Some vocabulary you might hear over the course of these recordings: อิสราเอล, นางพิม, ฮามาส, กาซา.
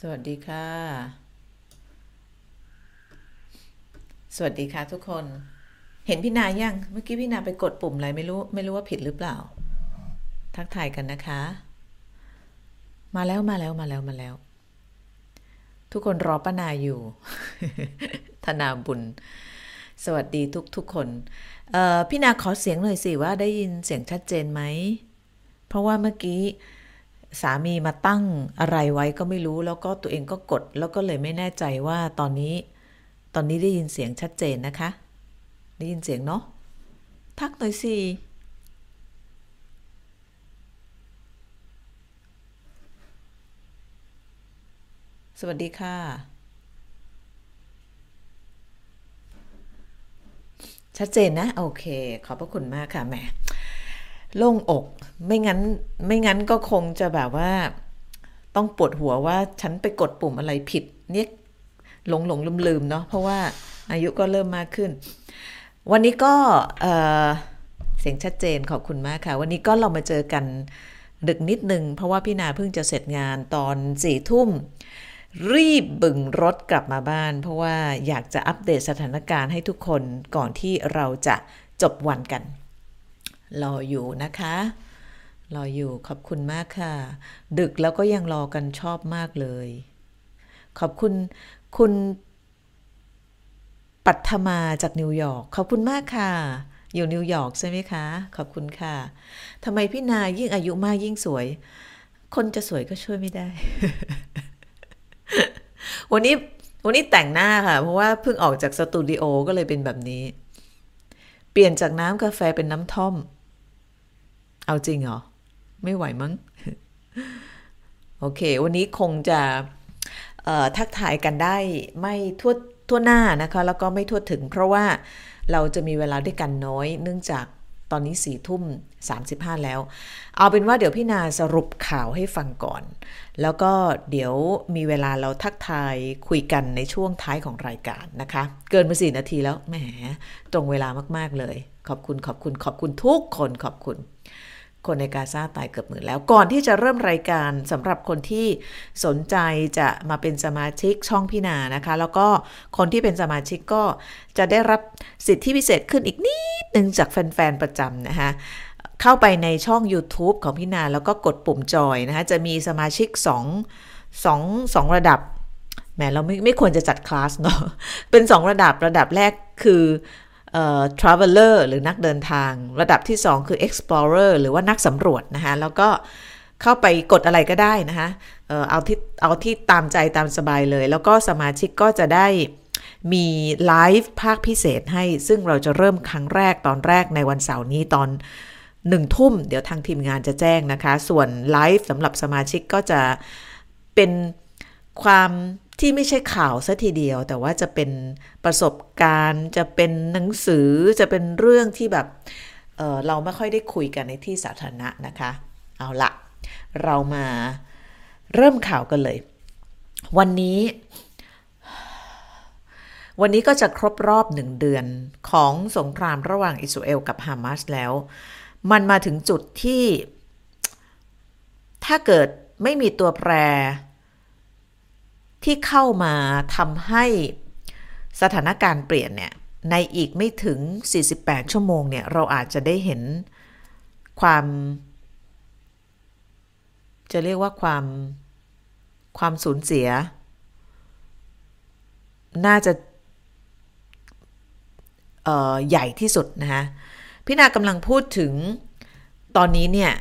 สวัสดีค่ะสวัสดีค่ะทุกคนเห็นพี่นายังเมื่อกี้พี่นาไปกดปุ่มอะไรไม่รู้ว่าผิดหรือเปล่าทักทายกันนะคะมาแล้วทุกคนรอป้านาอยู่ ธนาบุญสวัสดีทุกคนพี่นาขอเสียงหน่อยสิว่าได้ยินเสียงชัดเจนไหมเพราะว่าเมื่อกี้สามีมาตั้งอะไรไว้ก็ไม่รู้แล้วก็ตัวเองก็กดแล้วก็เลยไม่แน่ใจว่าตอนนี้ได้ยินเสียงชัดเจนนะคะได้ยินเสียงเนาะทักหน่อยสิสวัสดีค่ะชัดเจนนะโอเคขอบพระคุณมากค่ะแหมโล่งอกไม่งั้นก็คงจะแบบว่าต้องปวดหัวว่าฉันไปกดปุ่มอะไรผิดเนี่ยหลงลืมเนาะเพราะว่าอายุก็เริ่มมากขึ้นวันนี้ก็เสียงชัดเจนขอบคุณมากค่ะวันนี้ก็เรามาเจอกันดึกนิดนึงเพราะว่าพี่นาเพิ่งจะเสร็จงานตอน 4 ทุ่มรีบบึงรถกลับมาบ้านเพราะว่าอยากจะอัปเดตสถานการณ์ให้ทุกคนก่อนที่เราจะจบวันกันรออยู่นะคะรออยู่ขอบคุณมากค่ะดึกแล้วก็ยังรอกันชอบมากเลยขอบคุณคุณปัทมาจากนิวยอร์กขอบคุณมากค่ะอยู่นิวยอร์กใช่ไหมคะขอบคุณค่ะทำไมพี่นายิ่งอายุมากยิ่งสวยคนจะสวยก็ช่วยไม่ได้ วันนี้แต่งหน้าค่ะเพราะว่าเพิ่งออกจากสตูดิโอก็เลยเป็นแบบนี้เปลี่ยนจากน้ำกาแฟเป็นน้ำท่อมเอาจริงเหรอไม่ไหวมั้งโอเควันนี้คงจะทักทายกันได้ไม่ทั่วหน้านะคะแล้วก็ไม่ทั่วถึงเพราะว่าเราจะมีเวลาด้วยกันน้อยเนื่องจากตอนนี้4 ทุ่ม 35แล้วเอาเป็นว่าเดี๋ยวพี่นาสรุปข่าวให้ฟังก่อนแล้วก็เดี๋ยวมีเวลาเราทักทายคุยกันในช่วงท้ายของรายการนะคะเกินมา4 นาทีแล้วแหมตรงเวลามากๆเลยขอบคุณทุกคนขอบคุณคนในกาซาตายเกือบหมื่นแล้วก่อนที่จะเริ่มรายการสำหรับคนที่สนใจจะมาเป็นสมาชิกช่องพี่นานะคะแล้วก็คนที่เป็นสมาชิกก็จะได้รับสิทธิพิเศษขึ้นอีกนิดนึงจากแฟนๆประจำนะคะเข้าไปในช่อง YouTube ของพี่นาแล้วก็กดปุ่มจอยนะคะจะมีสมาชิก2ระดับแหมเราไม่ควรจะจัดคลาสเนาะเป็น2ระดับแรกคือtraveler หรือนักเดินทางระดับที่2คือ explorer หรือว่านักสำรวจนะคะแล้วก็เข้าไปกดอะไรก็ได้นะคะเอาที่ตามใจตามสบายเลยแล้วก็สมาชิกก็จะได้มีไลฟ์ภาคพิเศษให้ซึ่งเราจะเริ่มครั้งแรกตอนแรกในวันเสาร์นี้ตอน1 ทุ่มเดี๋ยวทางทีมงานจะแจ้งนะคะส่วนไลฟ์สำหรับสมาชิกก็จะเป็นความที่ไม่ใช่ข่าวซะทีเดียวแต่ว่าจะเป็นประสบการณ์จะเป็นหนังสือจะเป็นเรื่องที่แบบเราไม่ค่อยได้คุยกันในที่สาธารณะนะคะเอาละเรามาเริ่มข่าวกันเลยวันนี้ก็จะครบรอบ1 เดือนของสงครามระหว่างอิสราเอลกับฮามาสแล้วมันมาถึงจุดที่ถ้าเกิดไม่มีตัวแปรที่เข้ามาทำให้สถานการณ์เปลี่ยนเนี่ยในอีกไม่ถึง48 ชั่วโมงเนี่ยเราอาจจะได้เห็นความจะเรียกว่าความสูญเสียน่าจะใหญ่ที่สุดนะคะพี่นากำลังพูดถึงตอนนี้เนี่ย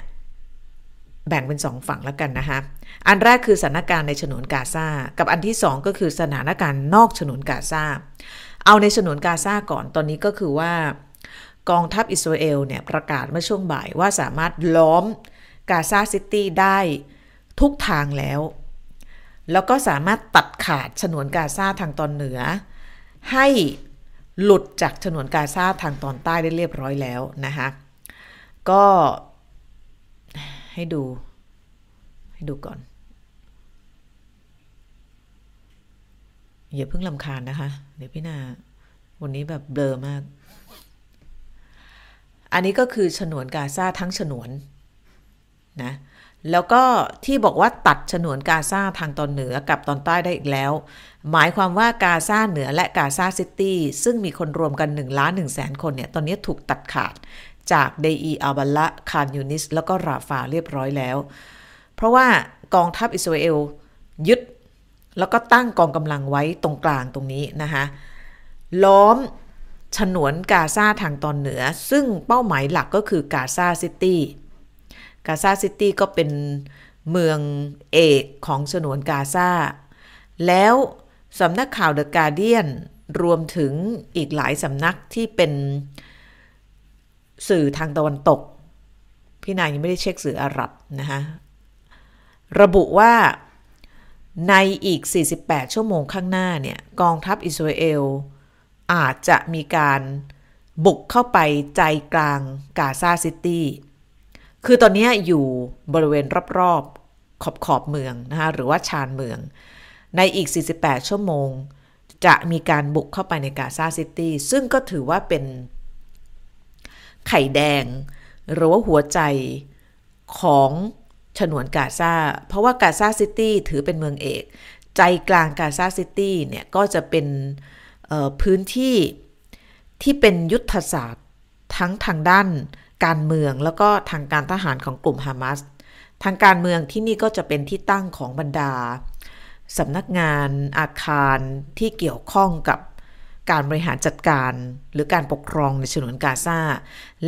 แบ่งเป็น2 ฝั่งแล้วกันนะคะอันแรกคือสถานการณ์ในฉนวนกาซากับอันที่2ก็คือสถานการณ์นอกฉนวนกาซาเอาในฉนวนกาซาก่อนตอนนี้ก็คือว่ากองทัพอิสราเอลเนี่ยประกาศเมื่อช่วงบ่ายว่าสามารถล้อมกาซาซิตี้ได้ทุกทางแล้วก็สามารถตัดขาดฉนวนกาซาทางตอนเหนือให้หลุดจากฉนวนกาซาทางตอนใต้ได้เรียบร้อยแล้วนะคะก็ให้ดูก่อนอย่าเพิ่งรำคาญนะคะเดี๋ยวพี่นาวันนี้แบบเบลอมากอันนี้ก็คือฉนวนกาซาทั้งฉนวนนะ แล้วก็ที่บอกว่าตัดฉนวนกาซาทางตอนเหนือกับตอนใต้ได้อีกแล้วหมายความว่ากาซาเหนือและกาซาซิตี้ซึ่งมีคนรวมกัน 1,100,000 คนเนี่ยตอนนี้ถูกตัดขาดจากเดอีอาบัลละคานยูนิสแล้วก็ราฟาเรียบร้อยแล้วเพราะว่ากองทัพอิสราเอลยึดแล้วก็ตั้งกองกำลังไว้ตรงกลางตรงนี้นะคะล้อมฉนวนกาซาทางตอนเหนือซึ่งเป้าหมายหลักก็คือกาซาซิตี้ก็เป็นเมืองเอกของฉนวนกาซาแล้วสำนักข่าว The Guardian รวมถึงอีกหลายสำนักที่เป็นสื่อทางตะวันตกพี่นายยังไม่ได้เช็คสื่ออาหรับนะฮะระบุว่าในอีก48ชั่วโมงข้างหน้าเนี่ยกองทัพอิสราเอลอาจจะมีการบุกเข้าไปใจกลางกาซาซิตี้คือตอนนี้อยู่บริเวณรอบๆขอบๆเมืองนะคะหรือว่าชานเมืองในอีก48ชั่วโมงจะมีการบุกเข้าไปในกาซาซิตี้ซึ่งก็ถือว่าเป็นไข่แดงหรือว่าหัวใจของฉนวนกาซาเพราะว่ากาซาซิตี้ถือเป็นเมืองเอกใจกลางกาซาซิตี้เนี่ยก็จะเป็นพื้นที่ที่เป็นยุทธศาสตร์ทั้งทางด้านการเมืองแล้วก็ทางการทหารของกลุ่มฮามาสทางการเมืองที่นี่ก็จะเป็นที่ตั้งของบรรดาสำนักงานอาคารที่เกี่ยวข้องกับการบริหารจัดการหรือการปกครองในฉนวนกาซา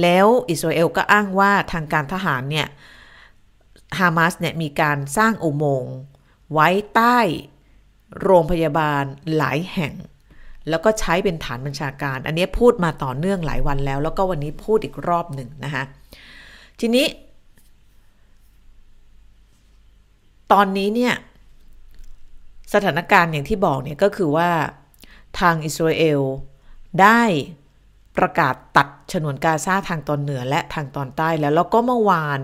แล้วอิสราเอลก็อ้างว่าทางการทหารเนี่ยฮามาสเนี่ยมีการสร้างอุโมงค์ไว้ใต้โรงพยาบาลหลายแห่งแล้วก็ใช้เป็นฐานบัญชาการอันนี้พูดมาต่อเนื่องหลายวันแล้วแล้วก็วันนี้พูดอีกรอบหนึ่งนะคะทีนี้ตอนนี้เนี่ยสถานการณ์อย่างที่บอกเนี่ยก็คือว่าทางอิสราเอลได้ประกาศตัดฉนวนกาซาทางตอนเหนือและทางตอนใต้แล้วก็เมื่อวาน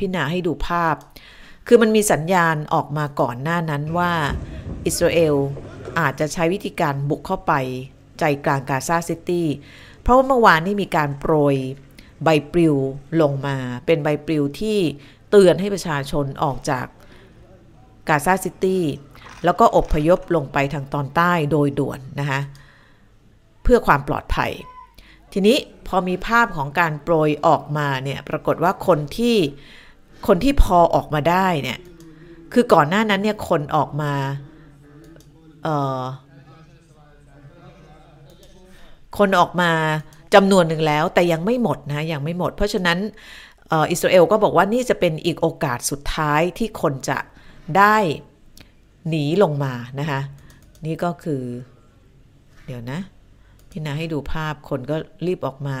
พี่นาให้ดูภาพคือมันมีสัญญาณออกมาก่อนหน้านั้นว่าอิสราเอลอาจจะใช้วิธีการบุกเข้าไปใจกลางกาซาซิตี้เพราะว่าเมื่อวานนี้มีการโปรยใบปลิวลงมาเป็นใบปลิวที่เตือนให้ประชาชนออกจากกาซาซิตี้แล้วก็อพยพลงไปทางตอนใต้โดยด่วนนะคะเพื่อความปลอดภัยทีนี้พอมีภาพของการโปรยออกมาเนี่ยปรากฏว่าคนที่พอออกมาได้เนี่ยคือก่อนหน้านั้นเนี่ยคนออกมาจำนวนหนึ่งแล้วแต่ยังไม่หมดนะยังไม่หมดเพราะฉะนั้นอิสราเอลก็บอกว่านี่จะเป็นอีกโอกาสสุดท้ายที่คนจะได้หนีลงมานะคะนี่ก็คือเดี๋ยวนะพี่นาให้ดูภาพคนก็รีบออกมา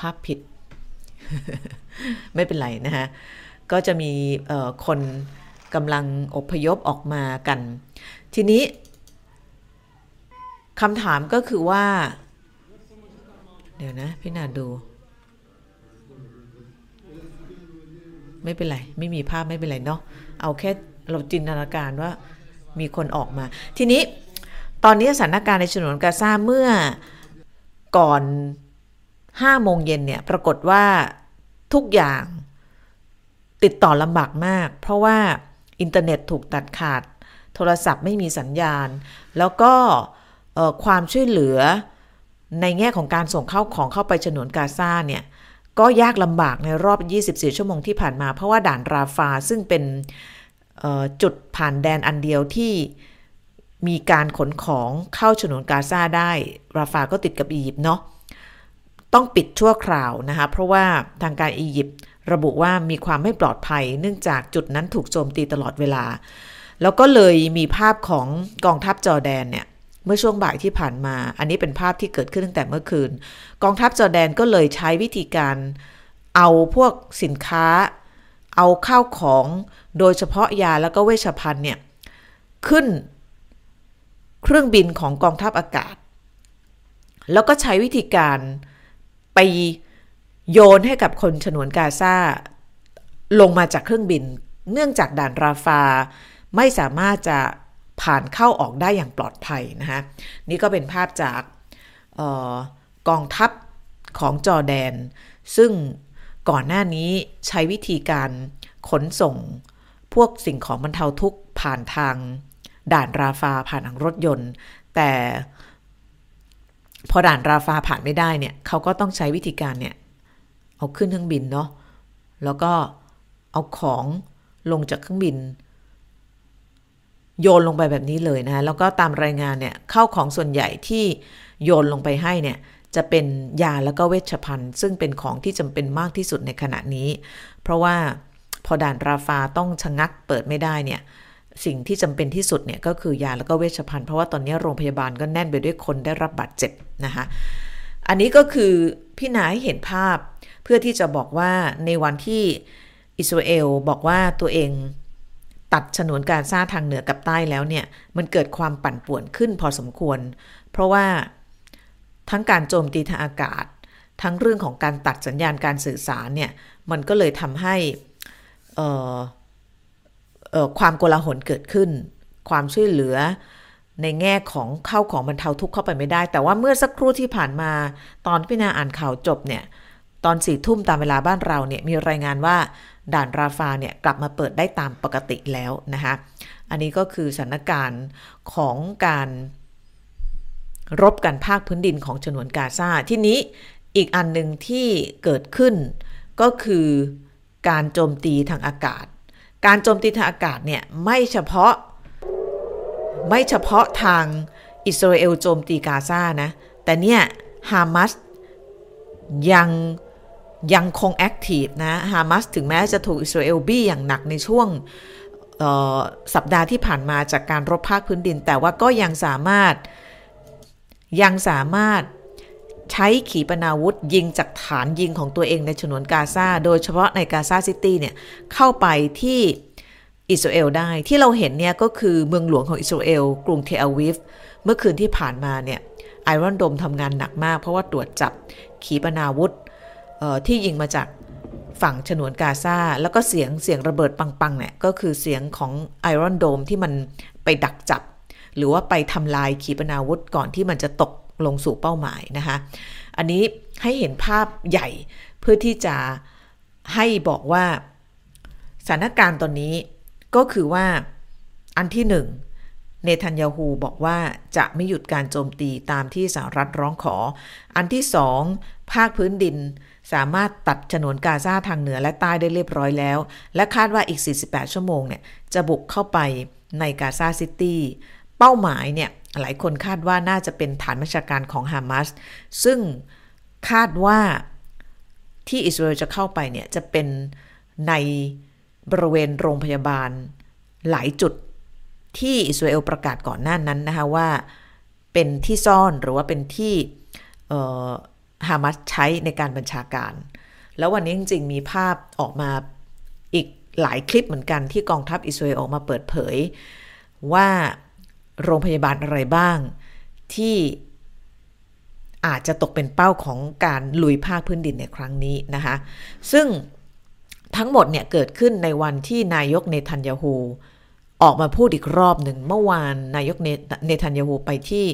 ภาพผิด ไม่เป็นไรนะคะก็จะมีคนกำลังอพยพออกมากันทีนี้คำถามก็คือว่าเดี๋ยวนะพี่นาดูไม่เป็นไรไม่มีภาพไม่เป็นไรเนาะเอาแค่เราจินตนาการว่ามีคนออกมาทีนี้ตอนนี้สถานการณ์ในฉนวนกาซาเมื่อก่อน5 โมงเย็นเนี่ยปรากฏว่าทุกอย่างติดต่อลำบากมากเพราะว่าอินเทอร์เน็ตถูกตัดขาดโทรศัพท์ไม่มีสัญญาณแล้วก็ความช่วยเหลือในแง่ของการส่งเข้าของเข้าไปฉนวนกาซาเนี่ยก็ยากลำบากในรอบ24ชั่วโมงที่ผ่านมาเพราะว่าด่านราฟาซึ่งเป็นจุดผ่านแดนอันเดียวที่มีการขนของเข้าฉนวนกาซาได้ราฟาก็ติดกับอียิปต์เนาะต้องปิดชั่วคราวนะคะเพราะว่าทางการอียิปต์ระบุว่ามีความไม่ปลอดภัยเนื่องจากจุดนั้นถูกโจมตีตลอดเวลาแล้วก็เลยมีภาพของกองทัพจอร์แดนเนี่ยเมื่อช่วงบ่ายที่ผ่านมาอันนี้เป็นภาพที่เกิดขึ้นตั้งแต่เมื่อคืนกองทัพจอร์แดนก็เลยใช้วิธีการเอาพวกสินค้าเอาข้าวของโดยเฉพาะยาแล้วก็เวชภัณฑ์เนี่ยขึ้นเครื่องบินของกองทัพอากาศแล้วก็ใช้วิธีการไปโยนให้กับคนฉนวนกาซาลงมาจากเครื่องบินเนื่องจากด่านราฟา ไม่สามารถจะผ่านเข้าออกได้อย่างปลอดภัยนะคะนี่ก็เป็นภาพจากกองทัพของจอร์แดนซึ่งก่อนหน้านี้ใช้วิธีการขนส่งพวกสิ่งของบรรเทาทุกข์ผ่านทางด่านราฟาผ่านทางรถยนต์แต่พอด่านราฟาผ่านไม่ได้เนี่ยเขาก็ต้องใช้วิธีการเนี่ยเอาขึ้นเครื่องบินเนาะแล้วก็เอาของลงจากเครื่องบินโยนลงไปแบบนี้เลยนะแล้วก็ตามรายงานเนี่ยเข้าของส่วนใหญ่ที่โยนลงไปให้เนี่ยจะเป็นยาแล้วก็เวชภัณฑ์ซึ่งเป็นของที่จำเป็นมากที่สุดในขณะนี้เพราะว่าพอด่านราฟาต้องชะงักเปิดไม่ได้เนี่ยสิ่งที่จำเป็นที่สุดเนี่ยก็คือยาแล้วก็เวชภัณฑ์เพราะว่าตอนนี้โรงพยาบาลก็แน่นไปด้วยคนได้รับบาดเจ็บนะคะอันนี้ก็คือพี่นายเห็นภาพเพื่อที่จะบอกว่าในวันที่อิสราเอลบอกว่าตัวเองตัดฉนวนกาซาทางเหนือกับใต้แล้วเนี่ยมันเกิดความปั่นป่วนขึ้นพอสมควรเพราะว่าทั้งการโจมตีทางอากาศทั้งเรื่องของการตัดสัญญาณการสื่อสารเนี่ยมันก็เลยทำให้ความโกลาหลเกิดขึ้นความช่วยเหลือในแง่ของเข้าของบรรเทาทุกข์เข้าไปไม่ได้แต่ว่าเมื่อสักครู่ที่ผ่านมาตอนพี่นาอ่านข่าวจบเนี่ยตอนสี่ทุ่มตามเวลาบ้านเราเนี่ยมีรายงานว่าด่านราฟาเนี่ยกลับมาเปิดได้ตามปกติแล้วนะคะอันนี้ก็คือสถานการณ์ของการรบกันภาคพื้นดินของฉนวนกาซาที่นี้อีกอันนึงที่เกิดขึ้นก็คือการโจมตีทางอากาศการโจมตีทางอากาศเนี่ยไม่เฉพาะทางอิสราเอลโจมตีกาซานะแต่เนี่ยฮามาสยังคงแอคทีฟนะฮามาสถึงแม้จะถูกอิสราเอลบี้อย่างหนักในช่วงสัปดาห์ที่ผ่านมาจากการรบภาคพื้นดินแต่ว่าก็ยังสามารถใช้ขีปนาวุธยิงจากฐานยิงของตัวเองในฉนวนกาซาโดยเฉพาะในกาซาซิตี้เนี่ยเข้าไปที่อิสราเอลได้ที่เราเห็นเนี่ยก็คือเมืองหลวงของอิสราเอลกรุงเทลอาวีฟเมื่อคืนที่ผ่านมาเนี่ยไอรอนโดมทำงานหนักมากเพราะว่าตรวจจับขีปนาวุธที่ยิงมาจากฝั่งฉนวนกาซาแล้วก็เสียงระเบิดปังๆเนี่ยก็คือเสียงของไอรอนโดมที่มันไปดักจับหรือว่าไปทำลายขีปนาวุธก่อนที่มันจะตกลงสู่เป้าหมายนะคะอันนี้ให้เห็นภาพใหญ่เพื่อที่จะให้บอกว่าสถานการณ์ตอนนี้ก็คือว่าอันที่หนึ่งเนทันยาฮูบอกว่าจะไม่หยุดการโจมตีตามที่สหรัฐร้องขออันที่สองภาคพื้นดินสามารถตัดฉนวนกาซาทางเหนือและใต้ได้เรียบร้อยแล้วและคาดว่าอีก48ชั่วโมงเนี่ยจะบุกเข้าไปในกาซาซิตี้เป้าหมายเนี่ยหลายคนคาดว่าน่าจะเป็นฐานบัญชาการของฮามาสซึ่งคาดว่าที่อิสราเอลจะเข้าไปเนี่ยจะเป็นในบริเวณโรงพยาบาลหลายจุดที่อิสราเอลประกาศก่อนหน้านั้นนะคะว่าเป็นที่ซ่อนหรือว่าเป็นที่ฮามาสใช้ในการบัญชาการแล้ววันนี้จริงๆมีภาพออกมาอีกหลายคลิปเหมือนกันที่กองทัพอิสราเอลออกมาเปิดเผยว่าโรงพยาบาลอะไรบ้างที่อาจจะตกเป็นเป้าของการลุยภาคพื้นดินในครั้งนี้นะคะซึ่งทั้งหมดเนี่ยเกิดขึ้นในวันที่นายกเนทันยาฮูออกมาพูดอีกรอบหนึ่งเมื่อวานนายกเนทันยาฮูไปที่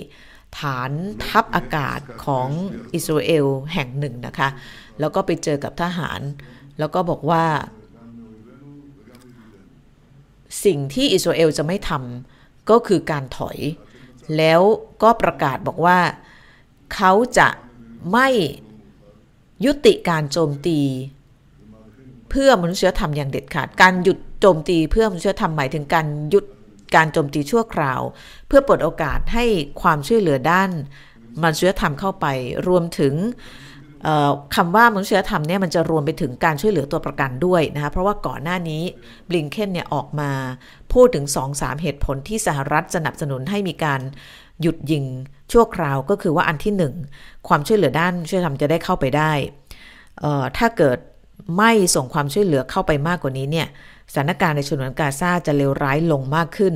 ฐานทัพอากาศของอิสราเอลแห่งหนึ่งนะคะแล้วก็ไปเจอกับทหารแล้วก็บอกว่าสิ่งที่อิสราเอลจะไม่ทำก็คือการถอยแล้วก็ประกาศบอกว่าเขาจะไม่ยุติการโจมตีเพื่อมนุษยธรรมอย่างเด็ดขาดการหยุดโจมตีเพื่อมนุษยธรรมหมายถึงการหยุดการโจมตีชั่วคราวเพื่อเปิดโอกาสให้ความช่วยเหลือด้านมนุษยธรรมเข้าไปรวมถึงคำว่ามนุษยธรรมเนี่ยมันจะรวมไปถึงการช่วยเหลือตัวประกันด้วยนะคะเพราะว่าก่อนหน้านี้บลิงเคนเนี่ยออกมาพูดถึง 2-3 เหตุผลที่สหรัฐสนับสนุนให้มีการหยุดยิงชั่วคราวก็คือว่าอันที่1ความช่วยเหลือด้านมนุษยธรรมจะได้เข้าไปได้ถ้าเกิดไม่ส่งความช่วยเหลือเข้าไปมากกว่านี้เนี่ยสถานการณ์ในฉนวนกาซาจะเลวร้ายลงมากขึ้น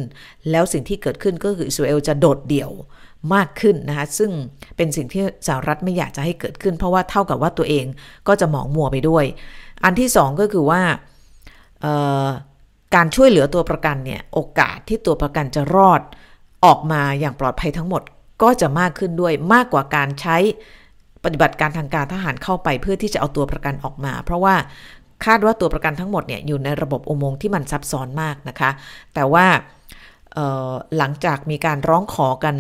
แล้วสิ่งที่เกิดขึ้นก็คืออิสราเอลจะโดดเดี่ยวมากขึ้นนะคะซึ่งเป็นสิ่งที่สหรัฐไม่อยากจะให้เกิดขึ้นเพราะว่าเท่ากับว่าตัวเองก็จะหมองมัวไปด้วยอันที่สองก็คือว่า การช่วยเหลือตัวประกันเนี่ยโอกาสที่ตัวประกันจะรอดออกมาอย่างปลอดภัยทั้งหมดก็จะมากขึ้นด้วยมากกว่าการใช้ปฏิบัติการทางการทหารเข้าไปเพื่อที่จะเอาตัวประกันออกมาเพราะว่าคาดว่าตัวประกันทั้งหมดเนี่ยอยู่ในระบบอุโมงค์ที่มันซับซ้อนมากนะคะแต่ว่าหลังจากมีการร้องขอกัน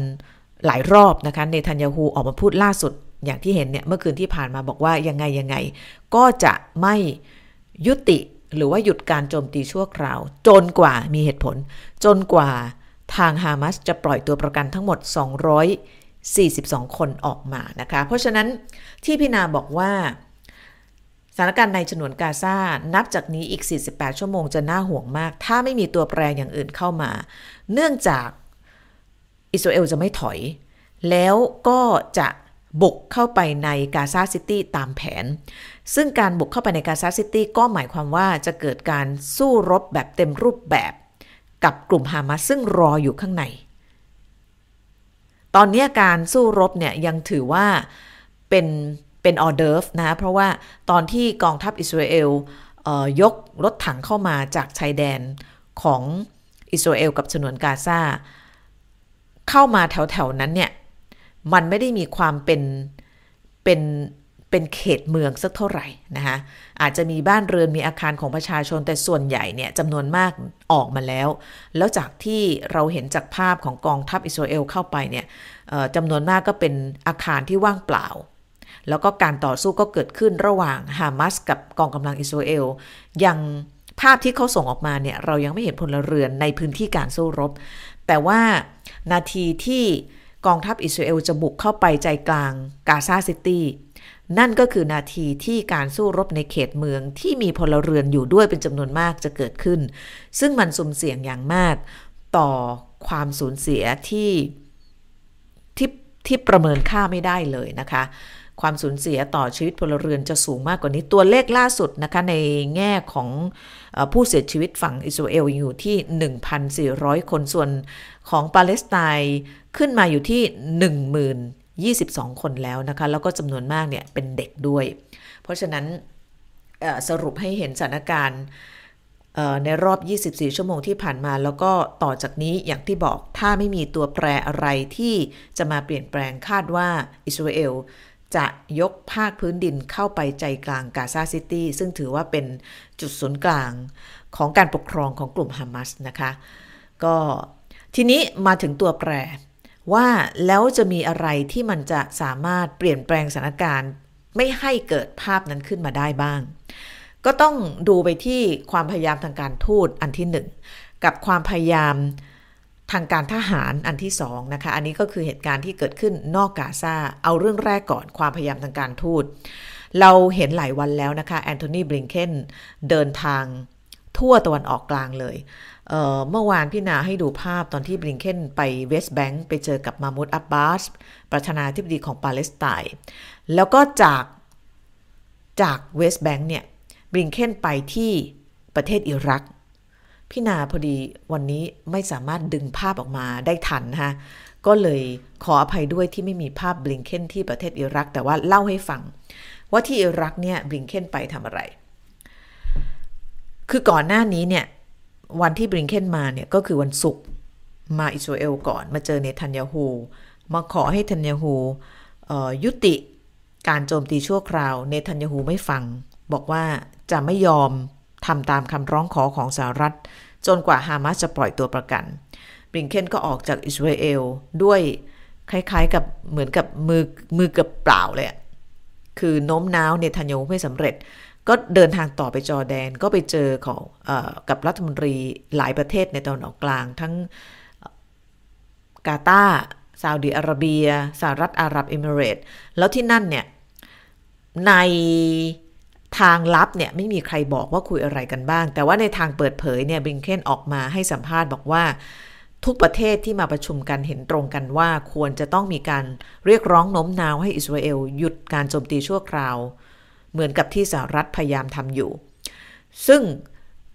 หลายรอบนะคะเนทันยาฮูออกมาพูดล่าสุดอย่างที่เห็นเนี่ยเมื่อคืนที่ผ่านมาบอกว่ายังไงก็จะไม่ยุติหรือว่าหยุดการโจมตีชั่วคราวจนกว่ามีเหตุผลจนกว่าทางฮามาสจะปล่อยตัวประกันทั้งหมด242 คนออกมานะคะเพราะฉะนั้นที่พี่นาบอกว่าสถานการณ์ในฉนวนกาซานับจากนี้อีก48ชั่วโมงจะน่าห่วงมากถ้าไม่มีตัวแปรอย่างอื่นเข้ามาเนื่องจากอิสราเอลจะไม่ถอยแล้วก็จะบุกเข้าไปในกาซาซิตี้ตามแผนซึ่งการบุกเข้าไปในกาซาซิตี้ก็หมายความว่าจะเกิดการสู้รบแบบเต็มรูปแบบกับกลุ่มฮามาสซึ่งรออยู่ข้างในตอนนี้การสู้รบเนี่ยยังถือว่าเป็นออเดิร์ฟนะเพราะว่าตอนที่กองทัพอิสราเอลยกรถถังเข้ามาจากชายแดนของอิสราเอลกับฉนวนกาซาเข้ามาแถวๆนั้นเนี่ยมันไม่ได้มีความเป็นเขตเมืองสักเท่าไหร่นะคะอาจจะมีบ้านเรือนมีอาคารของประชาชนแต่ส่วนใหญ่เนี่ยจำนวนมากออกมาแล้วจากที่เราเห็นจากภาพของกองทัพอิสราเอลเข้าไปเนี่ยจำนวนมากก็เป็นอาคารที่ว่างเปล่าแล้วก็การต่อสู้ก็เกิดขึ้นระหว่างฮามาสกับกองกำลังอิสราเอลยังภาพที่เขาส่งออกมาเนี่ยเรายังไม่เห็นพลเรือนในพื้นที่การสู้รบแต่ว่านาทีที่กองทัพอิสราเอลจะบุกเข้าไปใจกลางกาซาซิตี้นั่นก็คือนาทีที่การสู้รบในเขตเมืองที่มีพลเรือนอยู่ด้วยเป็นจำนวนมากจะเกิดขึ้นซึ่งมันสุ่มเสี่ยงอย่างมากต่อความสูญเสียที่ประเมินค่าไม่ได้เลยนะคะความสูญเสียต่อชีวิตพลเรือนจะสูงมากกว่านี้ตัวเลขล่าสุดนะคะในแง่ของผู้เสียชีวิตฝั่งอิสราเอลอยู่ที่ 1,400 คนส่วนของปาเลสไตน์ขึ้นมาอยู่ที่ 10,022 คนแล้วนะคะแล้วก็จำนวนมากเนี่ยเป็นเด็กด้วยเพราะฉะนั้นสรุปให้เห็นสถานการณ์ในรอบ24ชั่วโมงที่ผ่านมาแล้วก็ต่อจากนี้อย่างที่บอกถ้าไม่มีตัวแปรอะไรที่จะมาเปลี่ยนแปลงคาดว่าอิสราเอลจะยกภาคพื้นดินเข้าไปใจกลางกาซาซิตี้ซึ่งถือว่าเป็นจุดศูนย์กลางของการปกครองของกลุ่มฮามาสนะคะก็ทีนี้มาถึงตัวแปรว่าแล้วจะมีอะไรที่มันจะสามารถเปลี่ยนแปลงสถานการณ์ไม่ให้เกิดภาพนั้นขึ้นมาได้บ้างก็ต้องดูไปที่ความพยายามทางการทูตอันที่1กับความพยายามทางการทหารอันที่2นะคะอันนี้ก็คือเหตุการณ์ที่เกิดขึ้นนอกกาซาเอาเรื่องแรกก่อนความพยายามทางการทูตเราเห็นหลายวันแล้วนะคะแอนโทนีบลิงเคนเดินทางทั่วตะวันออกกลางเลยเมื่อวานพี่นาให้ดูภาพตอนที่บลิงเคนไปเวสต์แบงค์ไปเจอกับมามูดอับบาสประธานาธิบดีของปาเลสไตน์แล้วก็จากเวสต์แบงค์เนี่ยบลิงเคนไปที่ประเทศอิรักพี่นาพอดีวันนี้ไม่สามารถดึงภาพออกมาได้ทันนะคะก็เลยขออภัยด้วยที่ไม่มีภาพบลิงเคนที่ประเทศอิรักแต่ว่าเล่าให้ฟังว่าที่อิรักเนี่ยบลิงเคนไปทำอะไรคือก่อนหน้านี้เนี่ยวันที่บลิงเคนมาเนี่ยก็คือวันศุกร์มาอิสราเอลก่อนมาเจอเนทันยาฮูมาขอให้เนทันยาฮูยุติการโจมตีชั่วคราวเนทันยาฮูไม่ฟังบอกว่าจะไม่ยอมทำตามคำร้องขอของสหรัฐจนกว่าฮามาสจะปล่อยตัวประกันบลิงเคนก็ออกจากอิสราเอลด้วยคล้ายๆกับเหมือนกับมือเกือบเปล่าเลยคือโน้มน้าวเนทันยาฮูไม่สำเร็จก็เดินทางต่อไปจอร์แดนก็ไปเจอของกับรัฐมนตรีหลายประเทศในตะวันออกกลางทั้งกาตาร์ซาอุดิอาระเบียสหรัฐอาหรับเอมิเรตส์แล้วที่นั่นเนี่ยในทางลับเนี่ยไม่มีใครบอกว่าคุยอะไรกันบ้างแต่ว่าในทางเปิดเผยเนี่ยบลิงเคนออกมาให้สัมภาษณ์บอกว่าทุกประเทศที่มาประชุมกันเห็นตรงกันว่าควรจะต้องมีการเรียกร้องโน้มน้าวให้อิสราเอลหยุดการโจมตีชั่วคราวเหมือนกับที่สหรัฐพยายามทำอยู่ซึ่ง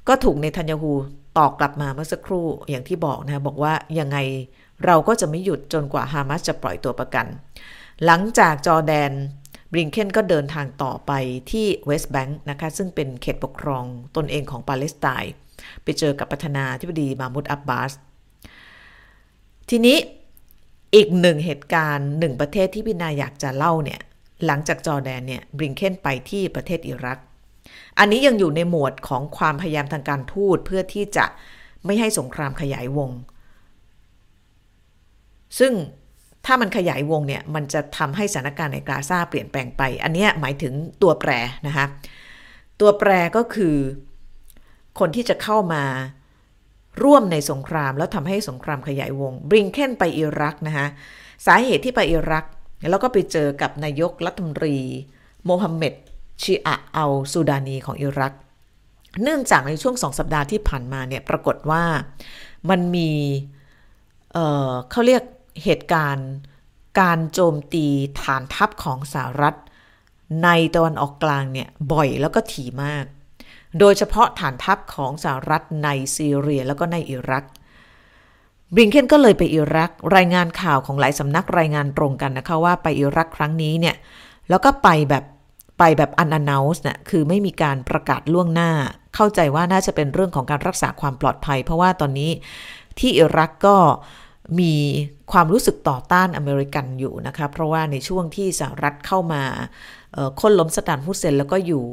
ก็ถูกเนทันยาฮูตอบกลับมาเมื่อสักครู่อย่างที่บอกนะบอกว่ายังไงเราก็จะไม่หยุดจนกว่าฮามาสจะปล่อยตัวประกันหลังจากจอร์แดนบลิงเคนก็เดินทางต่อไปที่เวสต์แบงค์นะคะซึ่งเป็นเขตปกครองตนเองของปาเลสไตน์ ไปเจอกับประธานาธิบดีมาห์มูดอับบาสทีนี้อีกหนึ่งเหตุการณ์หนึ่งประเทศที่พี่นาอยากจะเล่าเนี่ยหลังจากจอร์แดนเนี่ยบลิงเคนไปที่ประเทศอิรักอันนี้ยังอยู่ในหมวดของความพยายามทางการทูตเพื่อที่จะไม่ให้สงครามขยายวงซึ่งถ้ามันขยายวงเนี่ยมันจะทำให้สถานการณ์ในกาซาเปลี่ยนแปลงไปอันนี้หมายถึงตัวแปรนะคะตัวแปรก็คือคนที่จะเข้ามาร่วมในสงครามแล้วทำให้สงครามขยายวงบลิงเคนไปอิรักนะคะสาเหตุที่ไปอิรักแล้วก็ไปเจอกับนายกรัฐมนตรีโมฮัมเหม็ดชีอะห์อัลซูดานีของอิรักเนื่องจากในช่วง2สัปดาห์ที่ผ่านมาเนี่ยปรากฏว่ามันมีเขาเรียกเหตุการณ์การโจมตีฐานทัพของสหรัฐในตะวันออกกลางเนี่ยบ่อยแล้วก็ถี่มากโดยเฉพาะฐานทัพของสหรัฐในซีเรียแล้วก็ในอิรักบลิงเคนก็เลยไปอิรักรายงานข่าวของหลายสำนักรายงานตรงกันนะคะว่าไปอิรักครั้งนี้เนี่ยแล้วก็ไปแบบ unannounced นะคือไม่มีการประกาศล่วงหน้าเข้าใจว่าน่าจะเป็นเรื่องของการรักษาความปลอดภัยเพราะว่าตอนนี้ที่อิรักก็มีความรู้สึกต่อต้านอเมริกันอยู่นะคะเพราะว่าในช่วงที่สหรัฐเข้ามาค้นล้มซัดดัมฮุสเซนแล้วก็อยู่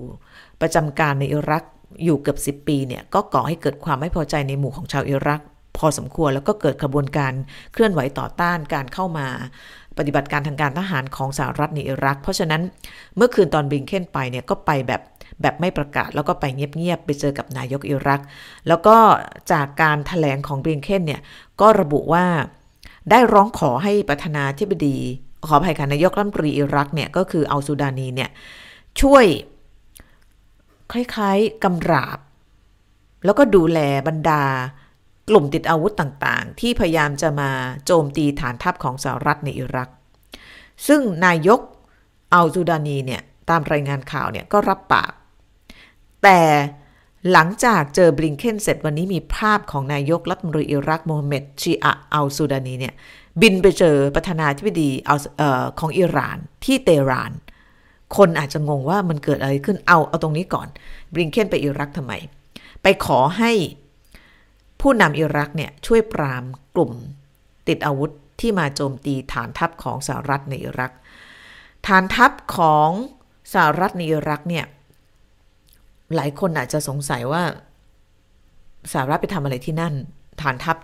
ประจำการในอิรักอยู่เกือบ10 ปีเนี่ยก็ก่อให้เกิดความไม่พอใจในหมู่ของชาวอิรักพอสมควรแล้วก็เกิดกระบวนการเคลื่อนไหวต่อต้านการเข้ามาปฏิบัติการทางการทหารของสหรัฐในอิรักเพราะฉะนั้นเมื่อคืนตอนบลิงเคนไปเนี่ยก็ไปแบบไม่ประกาศแล้วก็ไปเงียบๆไปเจอกับนายกอิรักแล้วก็จากการแถลงของบลิงเคนเนี่ยก็ระบุว่าได้ร้องขอให้ประธานาธิบดีขออภัยค่ะนายกรัฐมนตรีอิรักเนี่ยก็คืออัลซูดานีเนี่ยช่วยคล้ายๆกำราบแล้วก็ดูแลบรรดากลุ่มติดอาวุธต่างๆที่พยายามจะมาโจมตีฐานทัพของสหรัฐในอิรักซึ่งนายกอัลซูดานีเนี่ยตามรายงานข่าวเนี่ยก็รับปากแต่หลังจากเจอบลิงเคนเสร็จวันนี้มีภาพของนายกรัฐมนตรีอิรักโมฮัมเหม็ดชีอะห์อัลซูดานีเนี่ยบินไปเจอประธานาธิบดีของอิหร่านที่เตหรานคนอาจจะงงว่ามันเกิดอะไรขึ้นเอาตรงนี้ก่อนบลิงเคนไปอิรักทำไมไปขอให้ผู้นำอิรักเนี่ยช่วยปราบกลุ่มติดอาวุธที่มาโจมตีฐานทัพของสหรัฐในอิรักฐานทัพของสหรัฐในอิรักเนี่ยหลายคนอาจจะสงสัยว่าสหรัฐไปทำอะไรที่นั่นฐานทัพ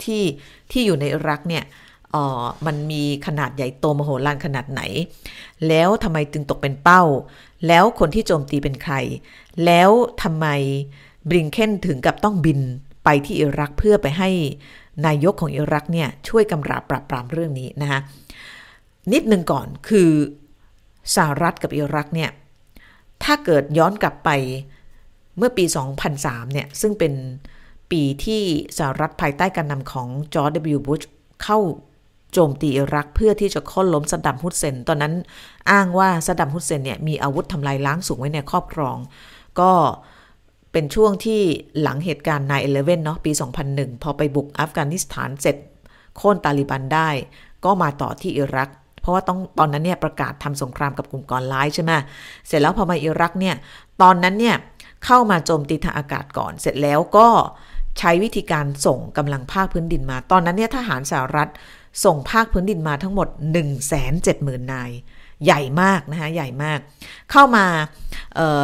ที่อยู่ในอิรักเนี่ยมันมีขนาดใหญ่โตมโหฬารขนาดไหนแล้วทำไมจึงตกเป็นเป้าแล้วคนที่โจมตีเป็นใครแล้วทำไมบลิงเคนถึงกับต้องบินไปที่อิรักเพื่อไปให้นายกของอิรักเนี่ยช่วยกำราบปราบปรามเรื่องนี้นะคะนิดนึงก่อนคือสหรัฐกับอิรักเนี่ยถ้าเกิดย้อนกลับไปเมื่อปี2003เนี่ยซึ่งเป็นปีที่สหรัฐภายใต้การนำของจอร์จ W. บุชเข้าโจมตีอิรักเพื่อที่จะโค่นล้มซัดดัมฮุสเซนตอนนั้นอ้างว่าซัดดัมฮุสเซนเนี่ยมีอาวุธทำลายล้างสูงไว้ในครอบครองก็เป็นช่วงที่หลังเหตุการณ์ 9/11 เนาะปี2001พอไปบุกอัฟกานิสถานเสร็จโค่นตาลิบันได้ก็มาต่อที่อิรักเพราะว่าตอนนั้นเนี่ยประกาศทำสงครามกับกลุ่มก่อร้ายใช่ไหมเสร็จแล้วพอมาอิรักเนี่ยตอนนั้นเนี่ยเข้ามาโจมตีทางอากาศก่อนเสร็จแล้วก็ใช้วิธีการส่งกำลังภาคพื้นดินมาตอนนั้นเนี่ยทหารสหรัฐส่งภาคพื้นดินมาทั้งหมด 170,000 นายใหญ่มากนะคะใหญ่มากเข้ามา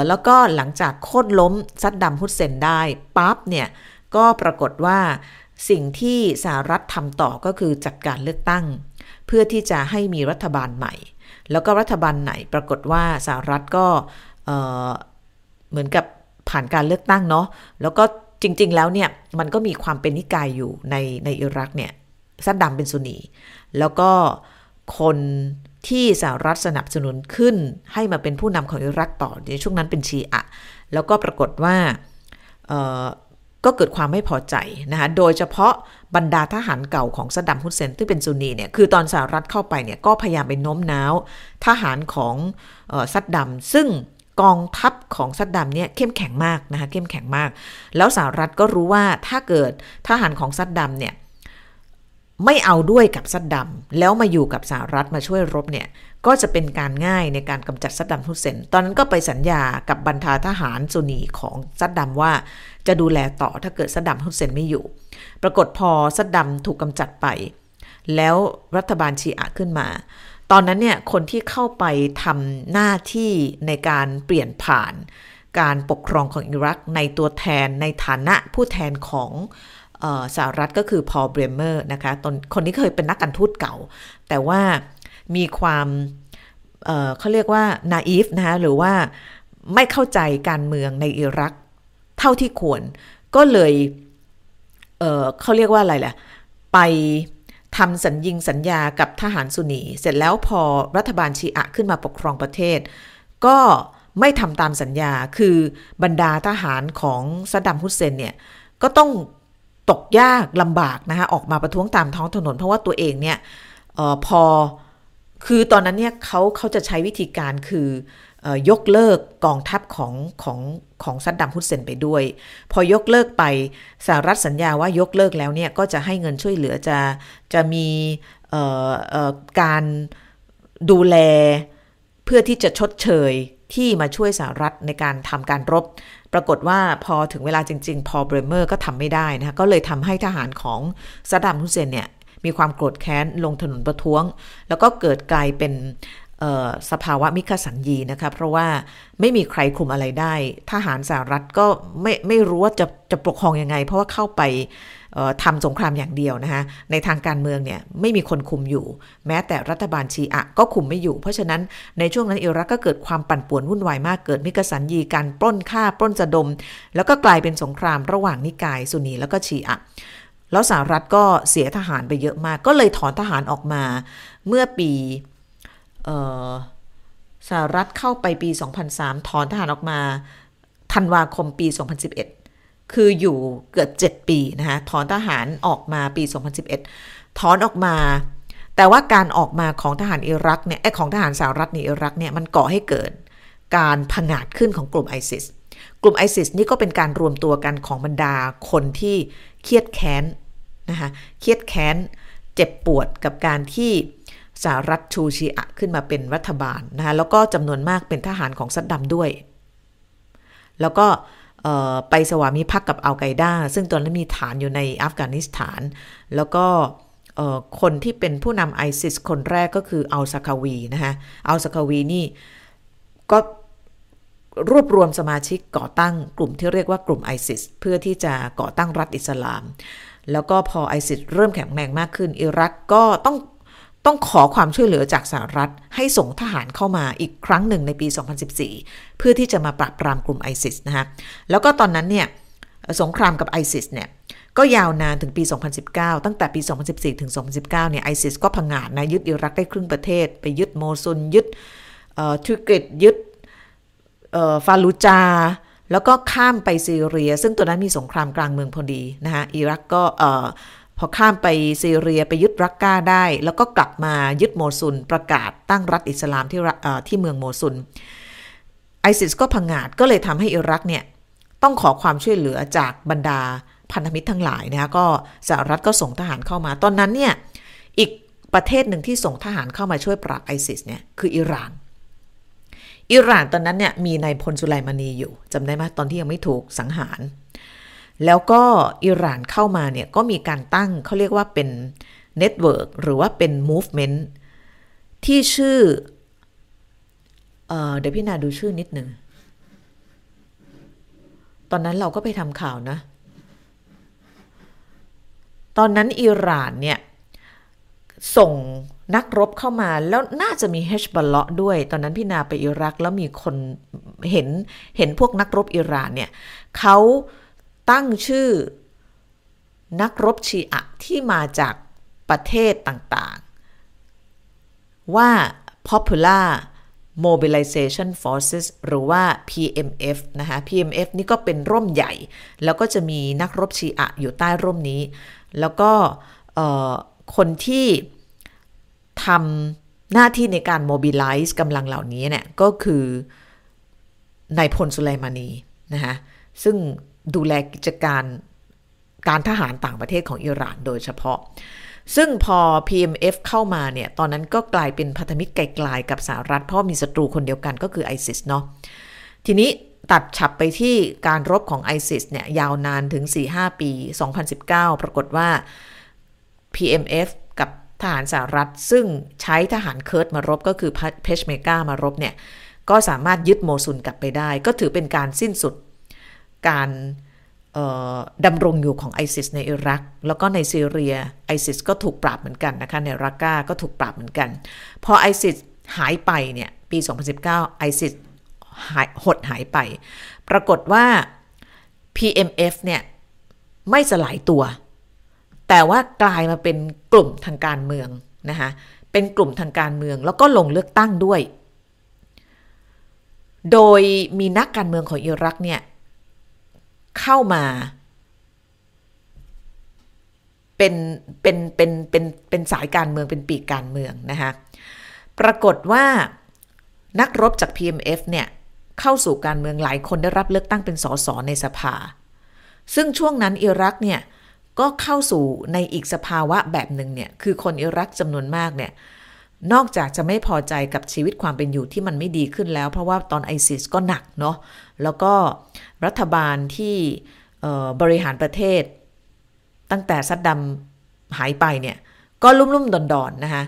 แล้วก็หลังจากโค่นล้มซัดดัมฮุสเซนได้ปั๊บเนี่ยก็ปรากฏว่าสิ่งที่สหรัฐทำต่อก็คือจัดการเลือกตั้งเพื่อที่จะให้มีรัฐบาลใหม่แล้วก็รัฐบาลไหนปรากฏว่าสหรัฐก็เหมือนกับผ่านการเลือกตั้งเนาะแล้วก็จริงๆแล้วเนี่ยมันก็มีความเป็นนิกายอยู่ในอิรักเนี่ยซัดดัมเป็นซุนนีแล้วก็คนที่สหรัฐสนับสนุนขึ้นให้มาเป็นผู้นำของอิรักต่อในช่วงนั้นเป็นชีอะห์แล้วก็ปรากฏว่าก็เกิดความไม่พอใจนะคะโดยเฉพาะบรรดาทหารเก่าของซัดดัมฮุสเซนที่เป็นซุนนีเนี่ยคือตอนสหรัฐเข้าไปเนี่ยก็พยายามไปโน้มน้าวทหารของซัดดัมซึ่งกองทัพของซัดดัมเนี่ยเข้มแข็งมากนะคะเข้มแข็งมากแล้วสหรัฐก็รู้ว่าถ้าเกิดทหารของซัดดัมเนี่ย ไม่เอาด้วยกับซัดดัมแล้วมาอยู่กับสหรัฐมาช่วยรบเนี่ยก็จะเป็นการง่ายในการกำจัดซัดดัมฮุสเซนตอนนั้นก็ไปสัญญากับบรรดาทหารซุนนีของซัดดัมว่าจะดูแลต่อถ้าเกิดซัดดัมฮุสเซนไม่อยู่ปรากฏพอซัดดัมถูกกำจัดไปแล้วรัฐบาลชีอะห์ขึ้นมาตอนนั้นเนี่ยคนที่เข้าไปทำหน้าที่ในการเปลี่ยนผ่านการปกครองของอิรักในตัวแทนในฐานะผู้แทนของสหรัฐก็คือพอล เบรเมอร์นะคะคนนี้เคยเป็นนักการทูตเก่าแต่ว่ามีความเขาเรียกว่านาอีฟนะคะหรือว่าไม่เข้าใจการเมืองในอิรักเท่าที่ควรก็เลยเขาเรียกว่าอะไรล่ะไปทำสัญญากับทหารซุนนีเสร็จแล้วพอรัฐบาลชีอะห์ขึ้นมาปกครองประเทศก็ไม่ทำตามสัญญาคือบรรดาทหารของซัดดัมฮุสเซนเนี่ยก็ต้องตกยากลำบากนะคะออกมาประท้วงตามท้องถนนเพราะว่าตัวเองเนี่ยพอคือตอนนั้นเนี่ยเขาจะใช้วิธีการคือยกเลิกกองทัพของซัดดัมฮุสเซนไปด้วยพอยกเลิกไปสหรัฐสัญญาว่ายกเลิกแล้วเนี่ยก็จะให้เงินช่วยเหลือจะมีการดูแลเพื่อที่จะชดเชยที่มาช่วยสหรัฐในการทำการรบปรากฏว่าพอถึงเวลาจริงๆพอล เบรเมอร์ก็ทำไม่ได้นะคะก็เลยทำให้ทหารของซัดดัมฮุสเซนเนี่ยมีความโกรธแค้นลงถนนประท้วงแล้วก็เกิดกลายเป็นสภาวะมิคสัญญีนะคะเพราะว่าไม่มีใครคุมอะไรได้ทหารสหรัฐก็ไม่รู้ว่าจะปกครองยังไงเพราะว่าเข้าไปทำสงครามอย่างเดียวนะคะในทางการเมืองเนี่ยไม่มีคนคุมอยู่แม้แต่รัฐบาลชีอะห์ก็คุมไม่อยู่เพราะฉะนั้นในช่วงนั้นอิรักก็เกิดความปั่นป่วนวุ่นวายมากเกิดมิคสัญญีการปล้นฆ่าปล้นสะดมแล้วก็กลายเป็นสงครามระหว่างนิกายซุนนีแล้วก็ชีอะห์แล้วสหรัฐก็เสียทหารไปเยอะมากก็เลยถอนทหารออกมาเมื่อปีสหรัฐเข้าไปปี2003ถอนทหารออกมาธันวาคมปี2011คืออยู่เกือบ7ปีนะคะถอนทหารออกมาปี2011ถอนออกมาแต่ว่าการออกมาของทหารอิรักเนี่ยของทหารสหรัฐในอิรักเนี่ยมันก่อให้เกิดการผงาดขึ้นของกลุ่มไอซิสนี่ก็เป็นการรวมตัวกันของบรรดาคนที่เครียดแค้นนะคะเครียดแค้นเจ็บปวดกับการที่สหรัฐชูชีอะขึ้นมาเป็นรัฐบาลนะคะแล้วก็จำนวนมากเป็นทหารของซัดดัมด้วยแล้วก็ไปสวามิภักดิ์กับอัลไกด้าซึ่งตอนนั้นมีฐานอยู่ในอัฟกานิสถานแล้วก็คนที่เป็นผู้นำไอซิสคนแรกก็คืออัลซาคาวีนะคะอัลซาคาวีนี่ก็รวบรวมสมาชิกก่อตั้งกลุ่มที่เรียกว่ากลุ่มไอซิสเพื่อที่จะก่อตั้งรัฐอิสลามแล้วก็พอไอซิสเริ่มแข็งแรงมากขึ้นอิรักก็ต้องขอความช่วยเหลือจากสหรัฐให้ส่งทหารเข้ามาอีกครั้งหนึ่งในปี2014เพื่อที่จะมาปราบปรามกลุ่มไอซิสนะฮะแล้วก็ตอนนั้นเนี่ยสงครามกับไอซิสเนี่ยก็ยาวนานถึงปี2019ตั้งแต่ปี2014ถึง2019เนี่ยไอซิสก็ผงาดนะยึดอิรักได้ครึ่งประเทศไปยึดโมซุลยึดทิกริตยึดฟาลูจาแล้วก็ข้ามไปซีเรียซึ่งตอนนั้นมีสงครามกลางเมืองพอดีนะฮะอิรักก็พอข้ามไปซีเรียไปยึดรักกาได้แล้วก็กลับมายึดโมซุลประกาศตั้งรัฐอิสลามที่เมืองโมซุลไอซิสก็ผงาดก็เลยทำให้อิรักเนี่ยต้องขอความช่วยเหลือจากบรรดาพันธมิตรทั้งหลายนะคะก็สหรัฐก็ส่งทหารเข้ามาตอนนั้นเนี่ยอีกประเทศหนึ่งที่ส่งทหารเข้ามาช่วยปราบไอซิสเนี่ยคืออิหร่านตอนนั้นเนี่ยมีนายพลสุไลมานีอยู่จำได้ไหมตอนที่ยังไม่ถูกสังหารแล้วก็อิหร่านเข้ามาเนี่ยก็มีการตั้งเขาเรียกว่าเป็นเน็ตเวิร์กหรือว่าเป็นมูฟเมนต์ที่ชื่อเดี๋ยวพี่นาดูชื่อนิดนึงตอนนั้นเราก็ไปทำข่าวนะตอนนั้นอิหร่านเนี่ยส่งนักรบเข้ามาแล้วน่าจะมีเฮชบัลเลาะด้วยตอนนั้นพี่นาไปอิรักแล้วมีคนเห็นพวกนักรบอิหร่านเนี่ยเขาตั้งชื่อนักรบชีอะห์ที่มาจากประเทศต่างๆว่า Popular Mobilization Forces หรือว่า PMF นะคะ PMF นี่ก็เป็นร่มใหญ่แล้วก็จะมีนักรบชีอะห์อยู่ใต้ร่มนี้แล้วก็คนที่ทำหน้าที่ในการ mobilize กำลังเหล่านี้เนี่ยก็คือนายพลสุไลมานีนะคะซึ่งดูแลกิจการทหารต่างประเทศของอิหร่านโดยเฉพาะ ซึ่งพอ PMF เข้ามาเนี่ยตอนนั้นก็กลายเป็นพันธมิตรไกลๆกับสหรัฐเพราะมีศัตรูคนเดียวกันก็คือ ISIS เนาะทีนี้ตัดฉับไปที่การรบของ ISIS เนี่ยยาวนานถึง 4-5 ปี 2019 ปรากฏว่า PMF กับทหารสหรัฐซึ่งใช้ทหารเคิร์ดมารบก็คือเพชเมกามารบเนี่ยก็สามารถยึดโมซุลกลับไปได้ก็ถือเป็นการสิ้นสุดการดำรงอยู่ของ ISIS ในอิรักแล้วก็ในซีเรีย ISIS ก็ถูกปราบเหมือนกันนะคะในรักกาก็ถูกปราบเหมือนกันพอ ISIS หายไปเนี่ยปี 2019 ISIS หดหายไปปรากฏว่า PMF เนี่ยไม่สลายตัวแต่ว่ากลายมาเป็นกลุ่มทางการเมืองนะคะเป็นกลุ่มทางการเมืองแล้วก็ลงเลือกตั้งด้วยโดยมีนักการเมืองของอิรักเนี่ยเข้ามาเป็นสายการเมืองเป็นปีกการเมืองนะคะปรากฏว่านักรบจาก PMF เนี่ยเข้าสู่การเมืองหลายคนได้รับเลือกตั้งเป็นส.ส.ในสภาซึ่งช่วงนั้นอิรักเนี่ยก็เข้าสู่ในอีกสภาวะแบบหนึ่งเนี่ยคือคนอิรักจำนวนมากเนี่ยนอกจากจะไม่พอใจกับชีวิตความเป็นอยู่ที่มันไม่ดีขึ้นแล้วเพราะว่าตอน ISIS ก็หนักเนาะแล้วก็รัฐบาลที่บริหารประเทศตั้งแต่ซัดดัมหายไปเนี่ยก็ลุ่มๆดอนๆนะคะ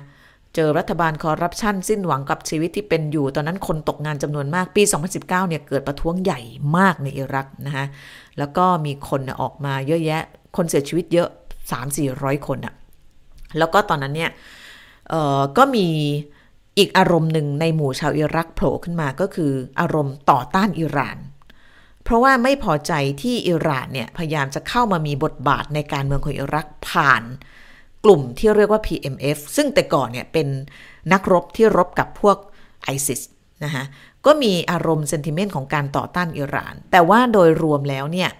เจอรัฐบาลคอร์รัปชันสิ้นหวังกับชีวิตที่เป็นอยู่ตอนนั้นคนตกงานจำนวนมากปี 2019 เนี่ยเกิดประท้วงใหญ่มากในอิรักนะคะแล้วก็มีคนออกมาเยอะแยะคนเสียชีวิตเยอะ 300-400 คนอะแล้วก็ตอนนั้นเนี่ยก็มีอีกอารมณ์หนึ่งในหมู่ชาวอิรักโผล่ขึ้นมาก็คืออารมณ์ต่อต้านอิหร่านเพราะว่าไม่พอใจที่อิหร่านเนี่ยพยายามจะเข้ามามีบทบาทในการเมืองของอิรักผ่านกลุ่มที่เรียกว่า PMF ซึ่งแต่ก่อนเนี่ยเป็นนักรบที่รบกับพวก ISIS นะฮะก็มีอารมณ์เซนติเมนต์ของการต่อต้านอิหร่านแต่ว่าโดยรวมแล้วเนี่ย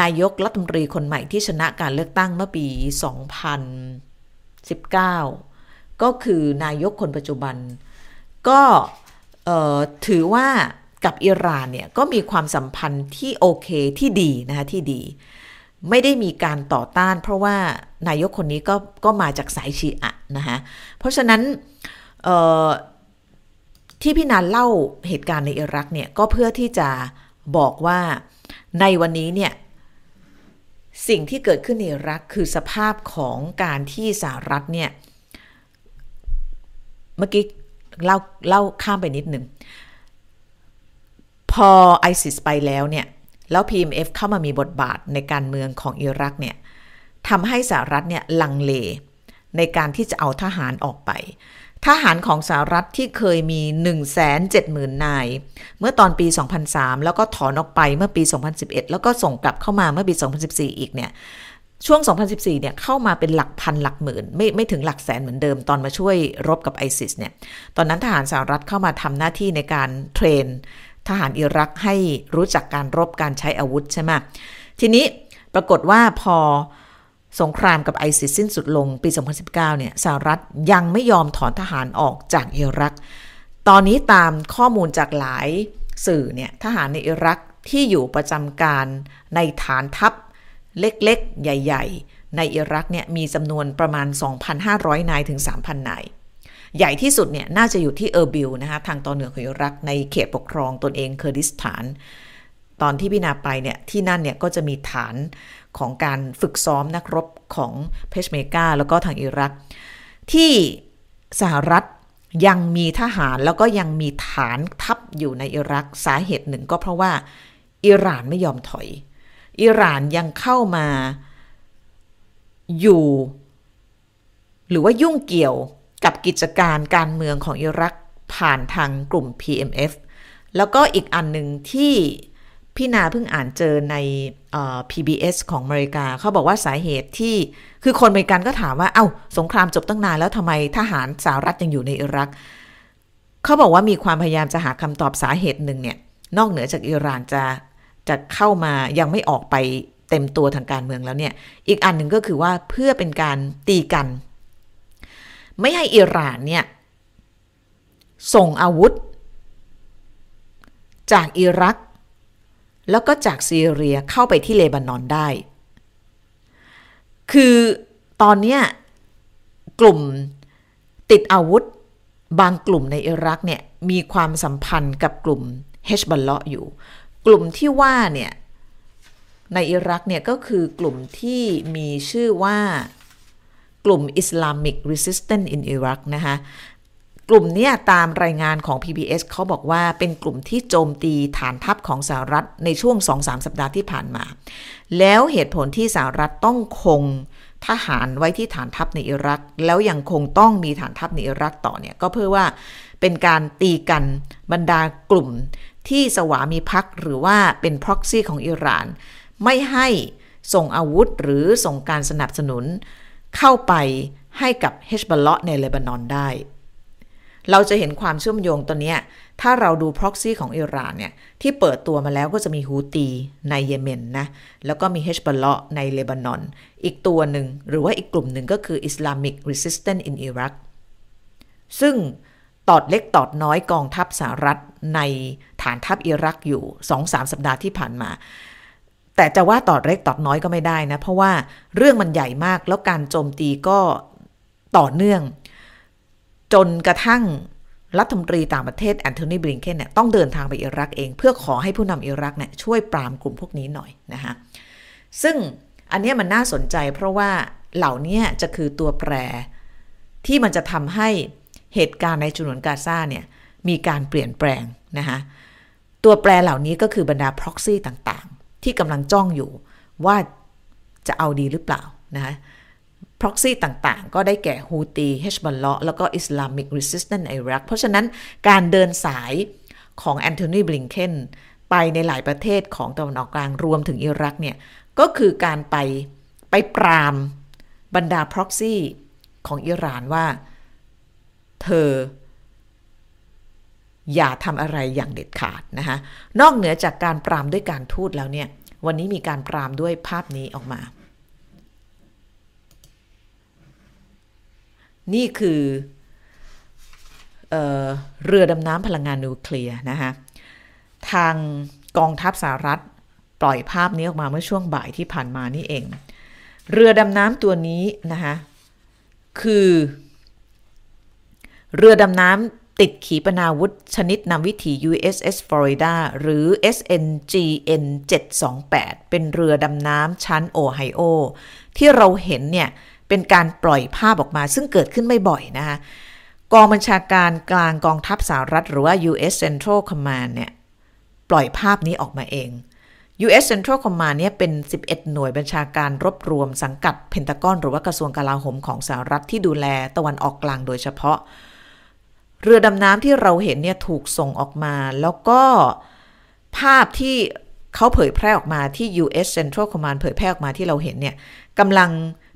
นายกรัฐมนตรีคนใหม่ที่ชนะการเลือกตั้งเมื่อปี2019 ก็คือนายกคนปัจจุบันก็ถือว่ากับอิหร่านเนี่ยก็มีความสัมพันธ์ที่โอเคที่ดีนะคะที่ดีไม่ได้มีการต่อต้านเพราะว่านายกคนนี้ก็มาจากสายชีอะนะคะเพราะฉะนั้นที่พี่นันเล่าเหตุการณ์ในอิรักเนี่ยก็เพื่อที่จะบอกว่าในวันนี้เนี่ยสิ่งที่เกิดขึ้นในอิรักคือสภาพของการที่สหรัฐเนี่ยเมื่อกี้เล่าข้ามไปนิดหนึ่งพอ ISIS ไปแล้วเนี่ยแล้ว PMF เข้ามามีบทบาทในการเมืองของอิรักเนี่ยทำให้สหรัฐเนี่ยลังเลในการที่จะเอาทหารออกไปทหารของสหรัฐที่เคยมี 170,000 นายเมื่อตอนปี 2003 แล้วก็ถอนออกไปเมื่อปี 2011 แล้วก็ส่งกลับเข้ามาเมื่อปี 2014 อีกเนี่ยช่วง 2014 เนี่ยเข้ามาเป็นหลักพันหลักหมื่นไม่ถึงหลักแสนเหมือนเดิมตอนมาช่วยรบกับ ISIS เนี่ยตอนนั้นทหารสหรัฐเข้ามาทำหน้าที่ในการเทรนทหารอิรักให้รู้จักการรบการใช้อาวุธใช่ไหมทีนี้ปรากฏว่าพอสงครามกับ ISIS สิ้นสุดลงปี 2019 เนี่ยสหรัฐยังไม่ยอมถอนทหารออกจากอิรักตอนนี้ตามข้อมูลจากหลายสื่อเนี่ยทหารในอิรักที่อยู่ประจำการในฐานทัพเล็กๆใหญ่ๆในอิรักเนี่ยมีจำนวนประมาณ 2,500 นายถึง 3,000 นายใหญ่ที่สุดเนี่ยน่าจะอยู่ที่เออร์บิลนะคะทางตอนเหนือของอิรักในเขตปกครองตนเองเคอร์ดิสถานตอนที่พี่นาไปเนี่ยที่นั่นเนี่ยก็จะมีฐานของการฝึกซ้อมนักรบของเพชเมกาแล้วก็ทางอิรักที่สหรัฐยังมีทหารแล้วก็ยังมีฐานทัพอยู่ในอิรักสาเหตุหนึ่งก็เพราะว่าอิหร่านไม่ยอมถอยอิหร่านยังเข้ามาอยู่หรือว่ายุ่งเกี่ยวกับกิจการการเมืองของอิรักผ่านทางกลุ่ม PMF แล้วก็อีกอันหนึ่งที่พี่นาเพิ่งอ่านเจอในPBS ของอเมริกาเขาบอกว่าสาเหตุที่คือคนอเมริกันก็ถามว่าเอา้าสงครามจบตั้งนานแล้วทำไมทหารสหรัฐยังอยู่ในอิรักเขาบอกว่ามีความพยายามจะหาคำตอบสาเหตุหนึ่งเนี่ยนอกเหนือจากอิหร่านจะเข้ามายังไม่ออกไปเต็มตัวทางการเมืองแล้วเนี่ยอีกอันหนึ่งก็คือว่าเพื่อเป็นการตีกันไม่ให้อิหร่านเนี่ยส่งอาวุธจากอิรักแล้วก็จากซีเรียเข้าไปที่เลบานอนได้คือ ตอนนี้กลุ่มติดอาวุธบางกลุ่มในอิรักเนี่ยมีความสัมพันธ์กับกลุ่มเฮชบัลเลาะห์อยู่กลุ่มที่ว่าเนี่ยในอิรักเนี่ยก็คือกลุ่มที่มีชื่อว่ากลุ่ม Islamic Resistance in Iraq นะคะกลุ่มนี้ตามรายงานของ PBS เขาบอกว่าเป็นกลุ่มที่โจมตีฐานทัพของสหรัฐในช่วง 2-3 สัปดาห์ที่ผ่านมาแล้วเหตุผลที่สหรัฐต้องคงทหารไว้ที่ฐานทัพในอิรักแล้วยังคงต้องมีฐานทัพในอิรักต่อเนี่ยก็เพื่อว่าเป็นการตีกันบรรดากลุ่มที่สวามิภักดิ์หรือว่าเป็นพ็อกซี่ของอิหร่านไม่ให้ส่งอาวุธหรือส่งการสนับสนุนเข้าไปให้กับเฮชบัลเลาะในเลบานอนได้เราจะเห็นความเชื่อมโยงตัวเนี้ยถ้าเราดูพ็อกซี่ของอิหร่านเนี่ยที่เปิดตัวมาแล้วก็จะมีฮูตีในเยเมนนะแล้วก็มีเฮชบัลเลาะในเลบานอนอีกตัวหนึ่งหรือว่าอีกกลุ่มหนึ่งก็คือ Islamic Resistance in Iraq ซึ่งตอดเล็กตอดน้อยกองทัพสหรัฐในฐานทัพอิรักอยู่ 2-3 สัปดาห์ที่ผ่านมาแต่จะว่าตอดเล็กตอดน้อยก็ไม่ได้นะเพราะว่าเรื่องมันใหญ่มากแล้วการโจมตีก็ต่อเนื่องจนกระทั่งรัฐมนตรีต่างประเทศแอนโทนี บลิงเคนเนี่ยต้องเดินทางไปอิรักเองเพื่อขอให้ผู้นำอิรักเนี่ยช่วยปราบกลุ่มพวกนี้หน่อยนะคะซึ่งอันนี้มันน่าสนใจเพราะว่าเหล่านี้จะคือตัวแปรที่มันจะทำให้เหตุการณ์ในฉนวนกาซาเนี่ยมีการเปลี่ยนแปลงนะคะตัวแปรเหล่านี้ก็คือบรรดาพ็อกซี่ต่างๆที่กำลังจ้องอยู่ว่าจะเอาดีหรือเปล่านะคะพ็อกซี่ต่างๆก็ได้แก่ฮูตีเฮชบัลเลาะห์แล้วก็ Islamic Resistance Iraq เพราะฉะนั้นการเดินสายของแอนโทนี บลิงเคนไปในหลายประเทศของตะวันออกกลางรวมถึงอิรักเนี่ยก็คือการไปปรามบรรดาพ็อกซี่ของอิหร่านว่าเธออย่าทำอะไรอย่างเด็ดขาดนะคะนอกเหนือจากการปรามด้วยการทูตแล้วเนี่ยวันนี้มีการปรามด้วยภาพนี้ออกมานี่คือเรือดำน้ำพลังงานนิวเคลียร์นะคะทางกองทัพสหรัฐปล่อยภาพนี้ออกมาเมื่อช่วงบ่ายที่ผ่านมานี่เองเรือดำน้ำตัวนี้นะคะคือเรือดำน้ำติดขีปนาวุธชนิดนำวิถี USS Florida หรือ SNGN 728เป็นเรือดำน้ำชั้นโอไฮโอที่เราเห็นเนี่ยเป็นการปล่อยภาพออกมาซึ่งเกิดขึ้นไม่บ่อยนะคะกองบัญชาการกลางกองทัพสหรัฐหรือว่า U.S. Central Command เนี่ยปล่อยภาพนี้ออกมาเอง U.S. Central Command เนี่ยเป็น11หน่วยบัญชาการรวบรวมสังกัดเพนทากอนหรือว่ากระทรวงกลาโหมของสหรัฐที่ดูแลตะวันออกกลางโดยเฉพาะเรือดำน้ำที่เราเห็นเนี่ยถูกส่งออกมาแล้วก็ภาพที่เขาเผยแพร่ออกมาที่ U.S. Central Command เผยแพร่ออกมาที่เราเห็นเนี่ยกำลัง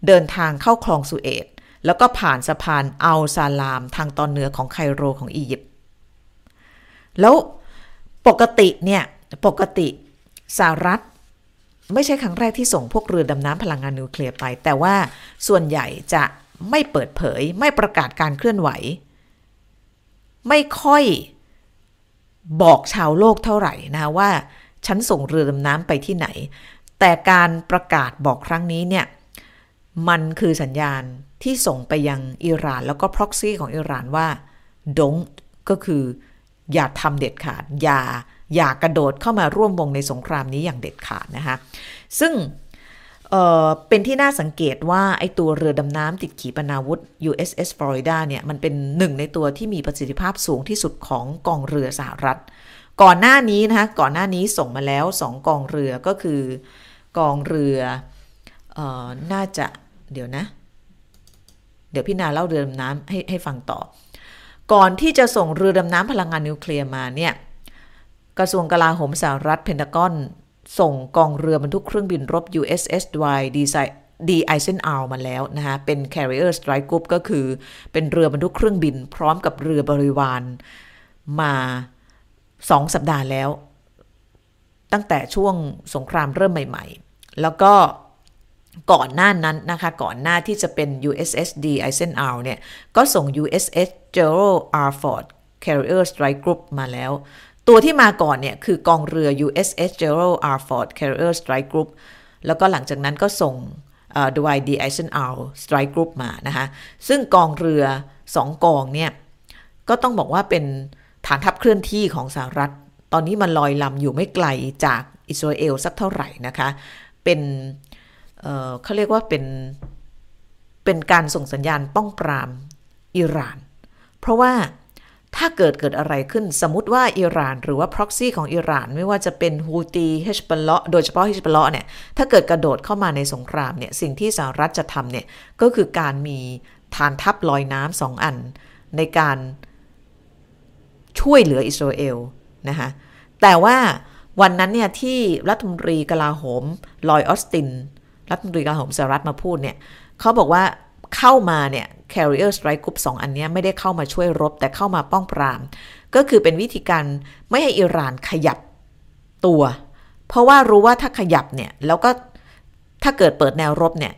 เดินทางเข้าคลองสุเอตแล้วก็ผ่านสะพานอัลซาลามทางตอนเหนือของไคโรของอียิปต์แล้วปกติสหรัฐไม่ใช่ครั้งแรกที่ส่งพวกเรือดำน้ำพลังงานนิวเคลียร์ไปแต่ว่าส่วนใหญ่จะไม่เปิดเผยไม่ประกาศการเคลื่อนไหวไม่ค่อยบอกชาวโลกเท่าไหร่นะว่าฉันส่งเรือดำน้ำไปที่ไหนแต่การประกาศบอกครั้งนี้เนี่ยมันคือสัญญาณที่ส่งไปยังอิหร่านแล้วก็พ็อกซี่ของอิหร่านว่าdon'tก็คืออย่าทำเด็ดขาดอย่ากระโดดเข้ามาร่วมวงในสงครามนี้อย่างเด็ดขาดนะคะซึ่งเป็นที่น่าสังเกตว่าไอ้ตัวเรือดำน้ำติดขีปนาวุธ USS Florida เนี่ยมันเป็นหนึ่งในตัวที่มีประสิทธิภาพสูงที่สุดของกองเรือสหรัฐก่อนหน้านี้ส่งมาแล้ว2กองเรือก็คือกองเรือน่าจะเดี๋ยวพี่นาเล่าเรือดำน้ำให้ฟังต่อก่อนที่จะส่งเรือดำน้ำพลังงานนิวเคลียร์มาเนี่ยกระทรวงกลาโหมสหรัฐเพนทากอนส่งกองเรือบรรทุกเครื่องบินรบ USS Dwight D. Eisenhower มาแล้วนะคะเป็น Carrier Strike Group ก็คือเป็นเรือบรรทุกเครื่องบินพร้อมกับเรือบริวารมา2 สัปดาห์แล้วตั้งแต่ช่วงสงครามเริ่มใหม่ๆแล้วก็ก่อนหน้านั้นนะคะก่อนหน้าที่จะเป็น USS D. Eisenhower เนี่ยก็ส่ง USS Gerald R. Ford Carrier Strike Group มาแล้วตัวที่มาก่อนเนี่ยคือกองเรือ USS Gerald R. Ford Carrier Strike Group แล้วก็หลังจากนั้นก็ส่ง ดวายดีไอเซนอัลสไตร์กรุ๊ปมานะคะซึ่งกองเรือ2กองเนี่ยก็ต้องบอกว่าเป็นฐานทัพเคลื่อนที่ของสหรัฐตอนนี้มันลอยลำอยู่ไม่ไกลจากอิสราเอลสักเท่าไหร่นะคะเป็นเขาเรียกว่าเป็นการส่งสัญญาณป้องปรามอิหร่านเพราะว่าถ้าเกิดอะไรขึ้นสมมุติว่าอิหร่านหรือว่าพ็อกซี่ของอิหร่านไม่ว่าจะเป็นฮูตีเฮชบอลเลาะห์โดยเฉพาะเฮชบอลเลาะห์เนี่ยถ้าเกิดกระโดดเข้ามาในสงครามเนี่ยสิ่งที่สหรัฐจะทำเนี่ยก็คือการมีฐานทัพลอยน้ำ2 อันในการช่วยเหลืออิสราเอลนะคะแต่ว่าวันนั้นเนี่ยที่รัฐมนตรีกลาโหมลอยออสตินรัฐมนตรีกลาโหมสหรัฐมาพูดเนี่ยเขาบอกว่าเข้ามาเนี่ย Carrier Strike Group 2 อันนี้ไม่ได้เข้ามาช่วยรบแต่เข้ามาป้องปรามก็คือเป็นวิธีการไม่ให้อิหร่านขยับตัวเพราะว่ารู้ว่าถ้าขยับเนี่ยแล้วก็ถ้าเกิดเปิดแนวรบเนี่ย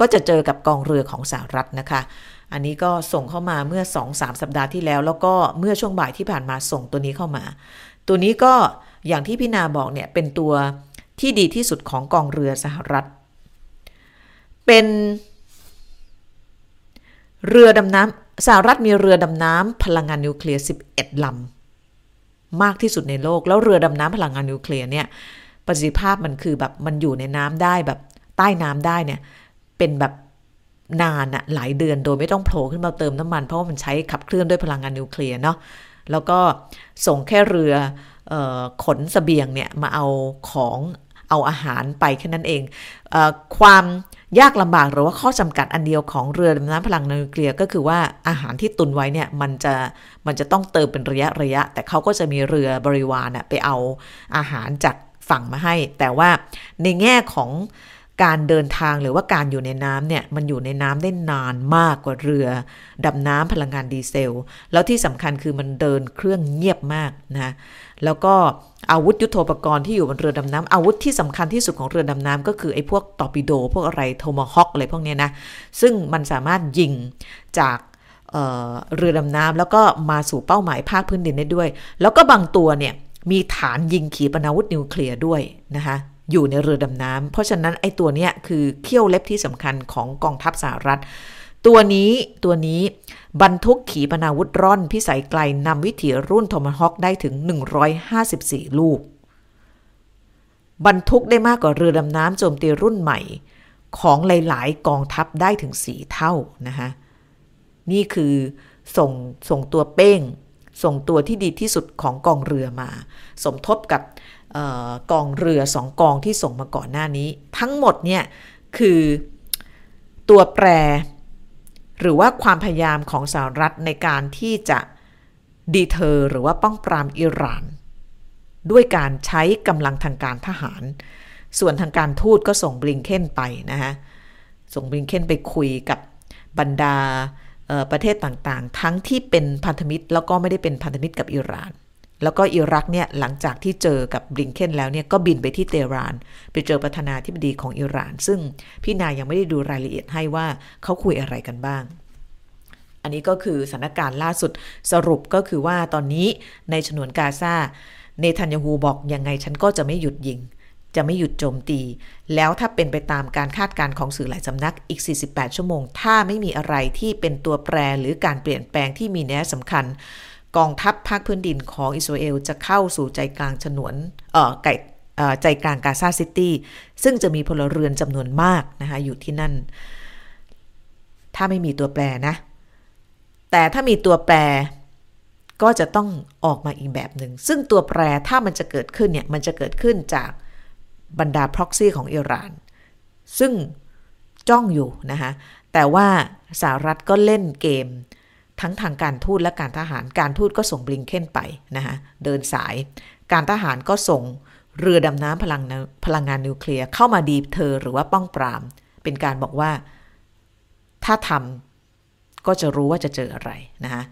ก็จะเจอกับกองเรือของสหรัฐนะคะอันนี้ก็ส่งเข้ามาเมื่อ 2-3 สัปดาห์ที่แล้วแล้วก็เมื่อช่วงบ่ายที่ผ่านมาส่งตัวนี้เข้ามาตัวนี้ก็อย่างที่พี่นาบอกเนี่ยเป็นตัวที่ดีที่สุดของกองเรือสหรัฐเป็นเรือดำน้ำสหรัฐมีเรือดำน้ำพลังงานนิวเคลียร์11 ลำมากที่สุดในโลกแล้วเรือดำน้ำพลังงานนิวเคลียร์เนี่ยประสิทธิภาพมันคือแบบมันอยู่ในน้ำได้แบบใต้น้ำได้เนี่ยเป็นแบบนานอะหลายเดือนโดยไม่ต้องโผล่ขึ้นมาเติมน้ำมันเพราะว่ามันใช้ขับเคลื่อนด้วยพลังงานนิวเคลียร์เนาะแล้วก็ส่งแค่เรือขนเสบียงเนี่ยมาเอาของเอาอาหารไปแค่นั้นเองความยากลำบากหรือว่าข้อจำกัดอันเดียวของเรือดำน้ำพลังนิวเคลียร์ก็คือว่าอาหารที่ตุนไว้เนี่ยมันจะต้องเติมเป็นระยะแต่เขาก็จะมีเรือบริวารไปเอาอาหารจากฝั่งมาให้แต่ว่าในแง่ของการเดินทางหรือว่าการอยู่ในน้ำเนี่ยมันอยู่ในน้ำได้นานมากกว่าเรือดำน้ำพลังงานดีเซลแล้วที่สำคัญคือมันเดินเครื่องเงียบมากนะแล้วก็อาวุธยุทโธปกรณ์ที่อยู่บนเรือดำน้ำอาวุธที่สำคัญที่สุดของเรือดำน้ำก็คือไอ้พวกตอร์ปิโดพวกอะไรโทมาฮอคอะไรพวกนี้นะซึ่งมันสามารถยิงจากเรือดำน้ำแล้วก็มาสู่เป้าหมายภาคพื้นดินได้ด้วยแล้วก็บางตัวเนี่ยมีฐานยิงขีปนาวุธนิวเคลียร์ด้วยนะคะอยู่ในเรือดำน้ำเพราะฉะนั้นไอ้ตัวเนี้ยคือเขี้ยวเล็บที่สำคัญของกองทัพสหรัฐตัวนี้บรรทุกขีปนาวุธร่อนพิสัยไกลนำวิถีรุ่นโทมาฮอคได้ถึง154ลูกบรรทุกได้มากกว่าเรือดำน้ำโจมตีรุ่นใหม่ของหลายๆกองทัพได้ถึง4เท่านะคะนี่คือส่งตัวเป้งส่งตัวที่ดีที่สุดของกองเรือมาสมทบกับกองเรือ2กองที่ส่งมาก่อนหน้านี้ทั้งหมดเนี่ยคือตัวแปรหรือว่าความพยายามของสหรัฐในการที่จะดีเทอร์หรือว่าป้องปรามอิหร่านด้วยการใช้กำลังทางการทหารส่วนทางการทูตก็ส่งบลิงเคนไปนะฮะส่งบลิงเคนไปคุยกับบรรดาประเทศต่างๆทั้งที่เป็นพันธมิตรแล้วก็ไม่ได้เป็นพันธมิตรกับอิหร่านแล้วก็อิรักเนี่ยหลังจากที่เจอกับบลิงเคนแล้วเนี่ยก็บินไปที่เตหะรานไปเจอประธานาธิบดีของอิหร่านซึ่งพี่นายังไม่ได้ดูรายละเอียดให้ว่าเขาคุยอะไรกันบ้างอันนี้ก็คือสถานการณ์ล่าสุดสรุปก็คือว่าตอนนี้ในฉนวนกาซาเนทันยาฮูบอกยังไงฉันก็จะไม่หยุดยิงจะไม่หยุดโจมตีแล้วถ้าเป็นไปตามการคาดการณ์ของสื่อหลายสำนักอีก48ชั่วโมงถ้าไม่มีอะไรที่เป็นตัวแปรหรือการเปลี่ยนแปลงที่มีนัยสำคัญกองทัพภาคพื้นดินของอิสราเอลจะเข้าสู่ใจกลางฉนวนใจกลางกาซาซิตี้ซึ่งจะมีพลเรือนจำนวนมากนะคะอยู่ที่นั่นถ้าไม่มีตัวแปรนะแต่ถ้ามีตัวแปรก็จะต้องออกมาอีกแบบหนึ่งซึ่งตัวแปรถ้ามันจะเกิดขึ้นเนี่ยมันจะเกิดขึ้นจากบรรดาพ็อกซี่ของอิหร่านซึ่งจ้องอยู่นะคะแต่ว่าสหรัฐก็เล่นเกมทั้งทางการทูตและการทหารการทูตก็ส่งบลิงเคนไปนะคะเดินสายการทหารก็ส่งเรือดำน้ำพลังงานนิวเคลียร์เข้ามาดีเทอร์หรือว่าป้องปรามเป็นการบอกว่าถ้าทำก็จะรู้ว่าจะเจออะไรนะคะ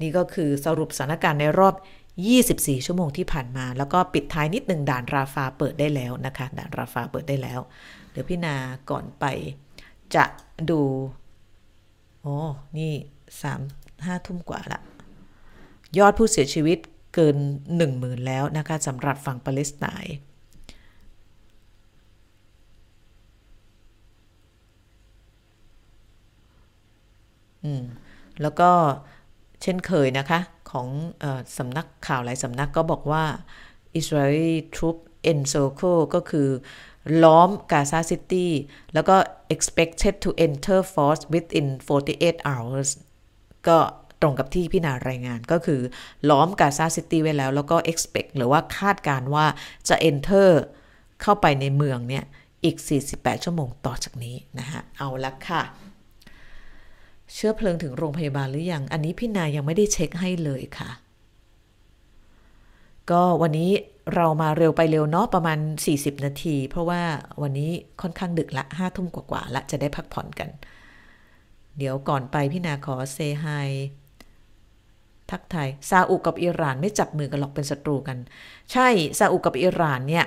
นี่ก็คือสรุปสถานการณ์ในรอบ24ชั่วโมงที่ผ่านมาแล้วก็ปิดท้ายนิดนึงด่านราฟาเปิดได้แล้วนะคะด่านราฟาเปิดได้แล้วเดี๋ยวพี่นาก่อนไปจะดูโอ้นี่5 ทุ่มกว่าละยอดผู้เสียชีวิตเกิน 10,000 แล้วนะคะสำหรับฝั่งปาเลสไตน์ แล้วก็เช่นเคยนะคะของสำนักข่าวหลายสำนักก็บอกว่า Israeli Troops Encircle ก็คือล้อมกาซาซิตี้แล้วก็ expected to enter force within 48 hours ก็ตรงกับที่พี่นารายงานก็คือล้อมกาซาซิตี้ไว้แล้วแล้วก็ expect หรือว่าคาดการว่าจะ enter เข้าไปในเมืองเนี่ยอีก48ชั่วโมงต่อจากนี้นะคะเอาละค่ะเชื้อเพลิงถึงโรงพยาบาลหรือยังอันนี้พี่นายังไม่ได้เช็คให้เลยค่ะก็วันนี้เรามาเร็วไปเร็วเนาะประมาณ40นาทีเพราะว่าวันนี้ค่อนข้างดึกละ 5:00 นกว่าๆละจะได้พักผ่อนกันเดี๋ยวก่อนไปพี่นาขอเซไฮทักทายซาอุกับอิหร่านไม่จับมือกันหรอกเป็นศัตรูกันใช่ซาอุกับอิหร่านเนี่ย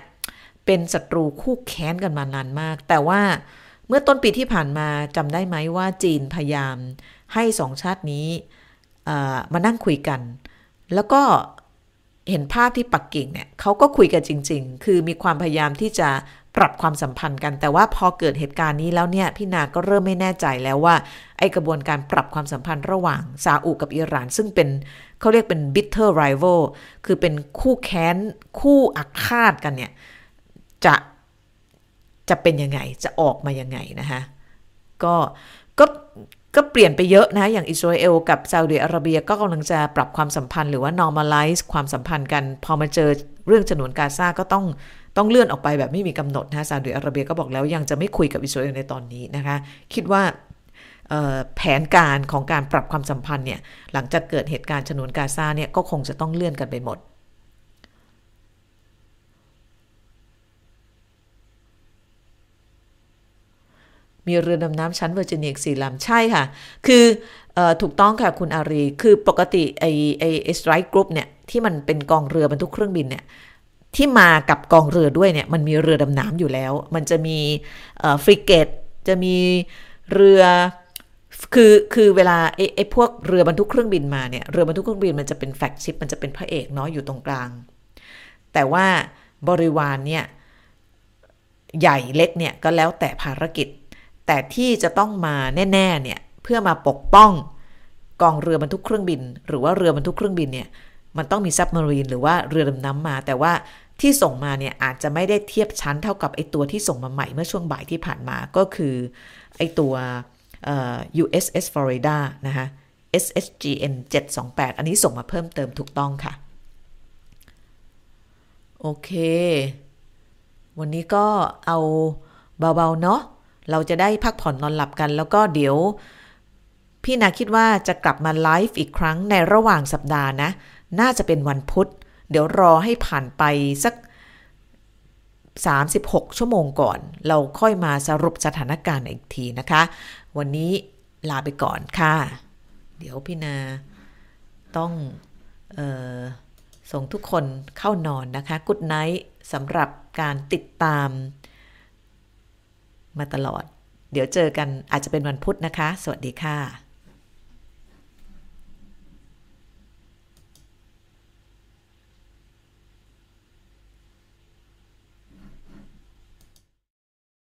เป็นศัตรูคู่แค้นกันมานานมากแต่ว่าเมื่อต้นปีที่ผ่านมาจำได้ไหมว่าจีนพยายามให้สองชาตินี้มานั่งคุยกันแล้วก็เห็นภาพที่ปักกิ่งเนี่ยเขาก็คุยกันจริงๆคือมีความพยายามที่จะปรับความสัมพันธ์กันแต่ว่าพอเกิดเหตุการณ์นี้แล้วเนี่ยพี่นาก็เริ่มไม่แน่ใจแล้วว่าไอกระบวนการปรับความสัมพันธ์ระหว่างซาอุกับอิหร่านซึ่งเป็นเขาเรียกเป็น bitter rival คือเป็นคู่แค้นคู่อาฆาตกันเนี่ยจะเป็นยังไงจะออกมายังไงนะคะก็เปลี่ยนไปเยอะนะอย่างอิสราเอลกับซาอุดิอาระเบียก็กำลังจะปรับความสัมพันธ์หรือว่า normalize ความสัมพันธ์กันพอมาเจอเรื่องฉนวนกาซาก็ต้องเลื่อนออกไปแบบไม่มีกำหนดนะซาอุดิอาระเบียก็บอกแล้วยังจะไม่คุยกับอิสราเอลในตอนนี้นะคะคิดว่าแผนการของการปรับความสัมพันธ์เนี่ยหลังจากเกิดเหตุการณ์ฉนวนกาซาเนี่ยก็คงจะต้องเลื่อนกันไปหมดมีเรือดำน้ำชั้นเวอร์จิเนียสี่ลำใช่ค่ะคือถูกต้องค่ะคุณอารีคือปกติไอสไตร์กรุ๊ปเนี่ยที่มันเป็นกองเรือบรรทุกเครื่องบินเนี่ยที่มากับกองเรือด้วยเนี่ยมันมีเรือดำน้ำอยู่แล้วมันจะมีฟริเกตจะมีเรือคือเวลาไอพวกเรือบรรทุกเครื่องบินมาเนี่ยเรือบรรทุกเครื่องบินมันจะเป็นแฟลกชิพมันจะเป็นพระเอกเนาะอยู่ตรงกลางแต่ว่าบริวารเนี่ยใหญ่เล็กเนี่ยก็แล้วแต่ภารกิจแต่ที่จะต้องมาแน่ๆเนี่ยเพื่อมาปกป้องกองเรือบรรทุกเครื่องบินหรือว่าเรือบรรทุกเครื่องบินเนี่ยมันต้องมีซับมารีนหรือว่าเรือดำน้ำมาแต่ว่าที่ส่งมาเนี่ยอาจจะไม่ได้เทียบชั้นเท่ากับไอ้ตัวที่ส่งมาใหม่เมื่อช่วงบ่ายที่ผ่านมาก็คือไอ้ตัวUSS Florida นะคะ SSGN 728อันนี้ส่งมาเพิ่มเติมถูกต้องค่ะโอเควันนี้ก็เอาเบาๆเนาะเราจะได้พักผ่อนนอนหลับกันแล้วก็เดี๋ยวพี่นาคิดว่าจะกลับมาไลฟ์อีกครั้งในระหว่างสัปดาห์นะน่าจะเป็นวันพุธเดี๋ยวรอให้ผ่านไปสัก36ชั่วโมงก่อนเราค่อยมาสรุปสถานการณ์อีกทีนะคะวันนี้ลาไปก่อนค่ะเดี๋ยวพี่นาต้องส่งทุกคนเข้านอนนะคะกู๊ดไนท์สำหรับการติดตามมาตลอดเดี๋ยวเจอกันอาจจะเป็นวันพุธนะคะสวัสดีค่ะ